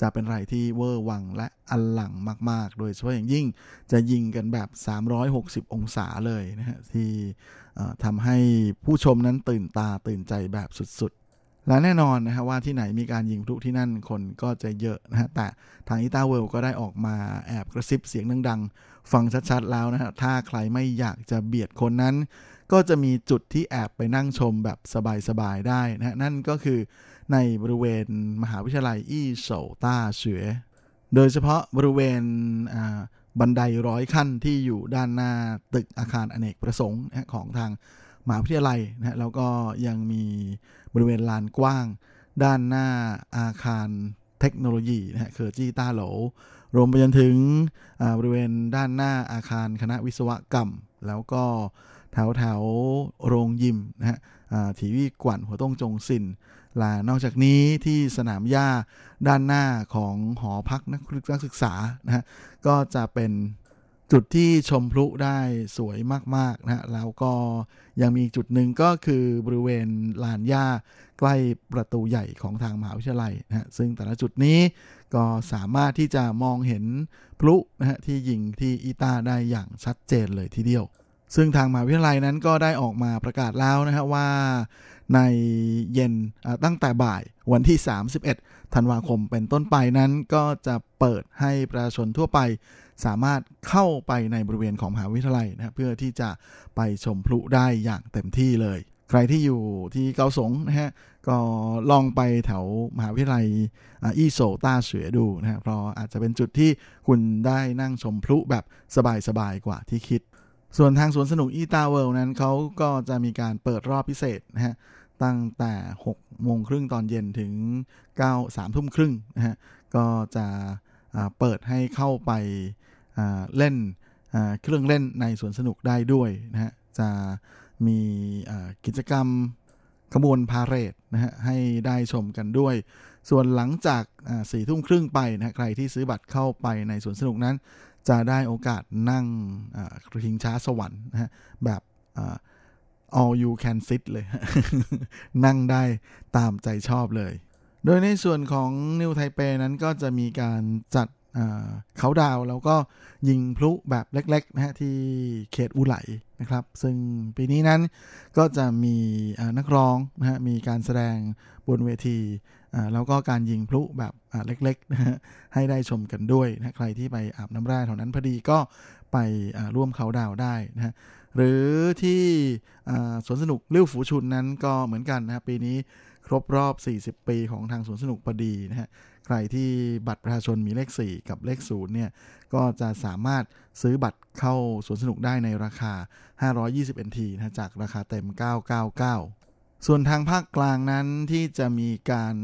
จะเป็นอะไรที่เวอร์วังและอลังมากๆโดยเฉพาะอย่างยิ่งจะยิงกันแบบ360องศาเลยนะฮะที่ทำให้ผู้ชมนั้นตื่นตาตื่นใจแบบสุดๆและแน่นอนนะฮะว่าที่ไหนมีการยิงพลุที่นั่นคนก็จะเยอะนะฮะแต่ทางอีตาเวิลด์ก็ได้ออกมาแอบกระซิบเสียงดังๆฟังชัดๆแล้วนะฮะถ้าใครไม่อยากจะเบียดคนนั้นก็จะมีจุดที่แอบไปนั่งชมแบบสบายๆได้นะฮะนั่นก็คือในบริเวณมหาวิทยาลัยอี้โฉวต้าเฉวยโดยเฉพาะบริเวณบันได100ขั้นที่อยู่ด้านหน้าตึกอาคารอเนกประสงค์นะของทางมหาวิทยาลัยนะแล้วก็ยังมีบริเวณลานกว้างด้านหน้าอาคารเทคโนโลยีนะฮะเคอร์จี้ต้าโหลรวมไปจนถึงบริเวณด้านหน้าอาคารคณะวิศวกรรมแล้วก็แถวโรงยิมนะฮะทีวีกวนหัวต้งจงสินและนอกจากนี้ที่สนามหญ้าด้านหน้าของหอพักนักศึกษานะฮะก็จะเป็น จุดที่ชมพลุได้สวยมากๆนะแล้วก็ยังมีจุดหนึ่งก็คือบริเวณลานหญ้าใกล้ประตูใหญ่ของทางมหาวิทยาลัยนะซึ่งแต่ละจุดนี้ก็สามารถที่จะมองเห็นพลุนะฮะที่ยิงที่อีตาได้อย่างชัดเจนเลยทีเดียวซึ่งทางมหาวิทยาลัยนั้นก็ได้ออกมาประกาศแล้วนะฮะว่าในเย็นตั้งแต่บ่ายวันที่31ธันวาคมเป็นต้นไปนั้นก็จะเปิดให้ประชาชนทั่วไปสามารถเข้าไปในบริเวณของมหาวิทยาลัยนะเพื่อที่จะไปชมพลุได้อย่างเต็มที่เลยใครที่อยู่ที่เกาสงนะฮะก็ลองไปแถวมหาวิทยาลัยอีโซต้าเสือดูนะฮะเพราะอาจจะเป็นจุดที่คุณได้นั่งชมพลุแบบสบายๆกว่าที่คิดส่วนทางสวนสนุกอีตาเวิลด์นั้นเขาก็จะมีการเปิดรอบพิเศษนะฮะตั้งแต่ 18:30 น.ตอนเย็นถึง 3:30 น.นะฮะก็จะเปิดให้เข้าไปเล่นเครื่องเล่นในสวนสนุกได้ด้วยนะฮะจะมีกิจกรรมขบวนพาเหรดนะฮะให้ได้ชมกันด้วยส่วนหลังจาก4:30 น.ไปนะฮะใครที่ซื้อบัตรเข้าไปในสวนสนุกนั้นจะได้โอกาสนั่งชิงช้าสวรรค์นะฮะแบบall you can sit เลย นั่งได้ตามใจชอบเลยโดยในส่วนของนิวไทเปนั้นก็จะมีการจัดเขาดาวแล้วก็ยิงพลุแบบเล็กๆนะฮะที่เขตอุไหลนะครับซึ่งปีนี้นั้นก็จะมีนักร้องนะฮะมีการแสดงบนเวทีแล้วก็การยิงพลุแบบเล็กๆนะฮะให้ได้ชมกันด้วยนะใครที่ไปอาบน้ำแร่แถวนั้นพอดีก็ไปร่วมเขาดาวได้นะฮะหรือที่สวนสนุกลิ่วฝูชุนนั้นก็เหมือนกันนะครับปีนี้ครบรอบ40ปีของทางสวนสนุกพอดีนะฮะใครที่บัตรประชาชนมีเลข4กับเลข0เนี่ยก็จะสามารถซื้อบัตรเข้าสวนสนุกได้ในราคา520 NT นะจากราคาเต็ม999ส่วนทางภาคกลางนั้นที่จะมีการ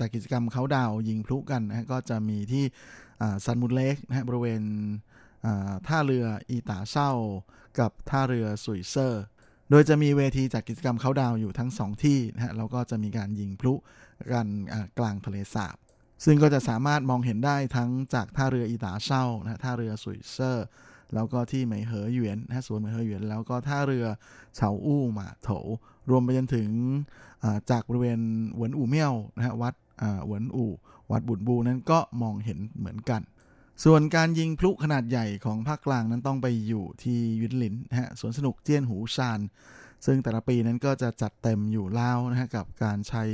จัดกิจกรรมเค้าดาวยิงพลุกันนะก็จะมีที่ซันมูนเลคนะบริเวณท่าเรืออีตาเช่ากับท่าเรือสุยเซอร์โดยจะมีเวทีจัดกิจกรรมเค้าดาวอยู่ทั้ง2ที่นะฮะแล้วก็จะมีการยิงพลุกันกลางทะเลสาบซึ่งก็จะสามารถมองเห็นได้ทั้งจากท่าเรืออีตาเช่านะท่าเรือสุยเซอร์แล้วก็ที่เหมยเหอหยวนนะสวนเหมยเหอหยวนแล้วก็ท่าเรือเฉาอู้หมาโถรวมไปจนถึงจากบริเวณหวนอู่เมี่ยวนะฮะวัดหวนอู่วัดบุญบูนั้นก็มองเห็นเหมือนกันส่วนการยิงพลุขนาดใหญ่ของภาคกลางนั้นต้องไปอยู่ที่ยุนหลินนะฮะสวนสนุกเจี้ยนหูชานซึ่งแต่ละปีนั้นก็จะจัดเต็มอยู่แล้วนะฮะกับการใช้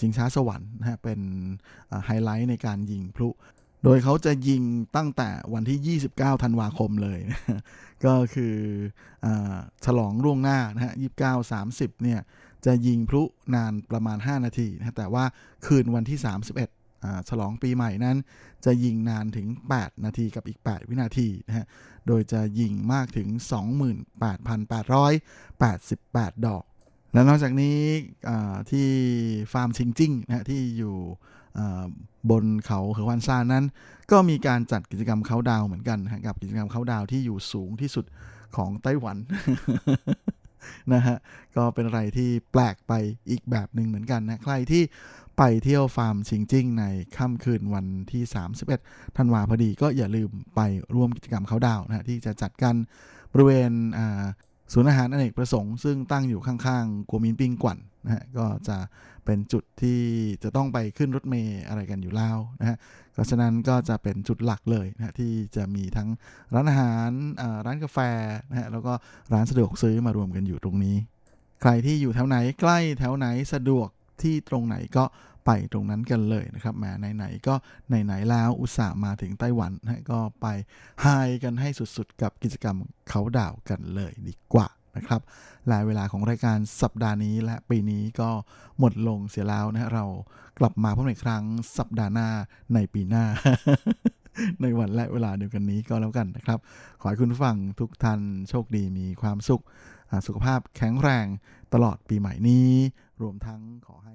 ชิงช้าสวรรค์นะฮะเป็นไฮไลท์ในการยิงพลุโดยเขาจะยิงตั้งแต่วันที่29ธันวาคมเลยนะก็คือฉลองล่วงหน้านะฮะ29 30เนี่ยจะยิงพลุนานประมาณ5นาทีนะแต่ว่าคืนวันที่31ฉลองปีใหม่นั้นจะยิงนานถึง8นาทีกับอีก8วินาทีนะฮะโดยจะยิงมากถึง 28,888 ดอกและนอกจากนี้ที่ฟาร์มชิงจิ้งนะฮะที่อยู่บนเขาเหอวันซานนั้นก็มีการจัดกิจกรรมเค้าดาวเหมือนกันนะกับกิจกรรมเค้าดาวที่อยู่สูงที่สุดของไต้หวัน นะฮะก็เป็นอะไรที่แปลกไปอีกแบบหนึ่งเหมือนกันนะใครที่ไปเที่ยวฟาร์มชิงจิ้งในค่ำคืนวันที่31ธันวาคมพอดีก็อย่าลืมไปร่วมกิจกรรมเค้าดาวนะที่จะจัดกันบริเวณศูนย์อาหารอเนกประสงค์ซึ่งตั้งอยู่ข้างๆกัวมินปิงกวนนะฮะก็จะเป็นจุดที่จะต้องไปขึ้นรถเมล์อะไรกันอยู่แล้วนะฮะเพราะฉะนั้นก็จะเป็นจุดหลักเลยนะที่จะมีทั้งร้านอาหารร้านกาแฟนะฮะแล้วก็ร้านสะดวกซื้อมารวมกันอยู่ตรงนี้ใครที่อยู่แถวไหนใกล้แถวไหนสะดวกที่ตรงไหนก็ไปตรงนั้นกันเลยนะครับแหมไหนๆก็ไหนๆแล้วอุตส่าห์มาถึงไต้หวันนะก็ไปไฮกันให้สุดๆกับกิจกรรมเค้าดาวกันเลยดีกว่านะครับและเวลาของรายการสัปดาห์นี้และปีนี้ก็หมดลงเสียแล้วนะฮะเรากลับมาพบกันอีกครั้งสัปดาห์หน้าในปีหน้า ในวันและเวลาเดียวกันนี้ก็แล้วกันนะครับขอให้คุณผู้ฟังทุกท่านโชคดีมีความสุขสุขภาพแข็งแรงตลอดปีใหม่นี้รวมทั้งขอให้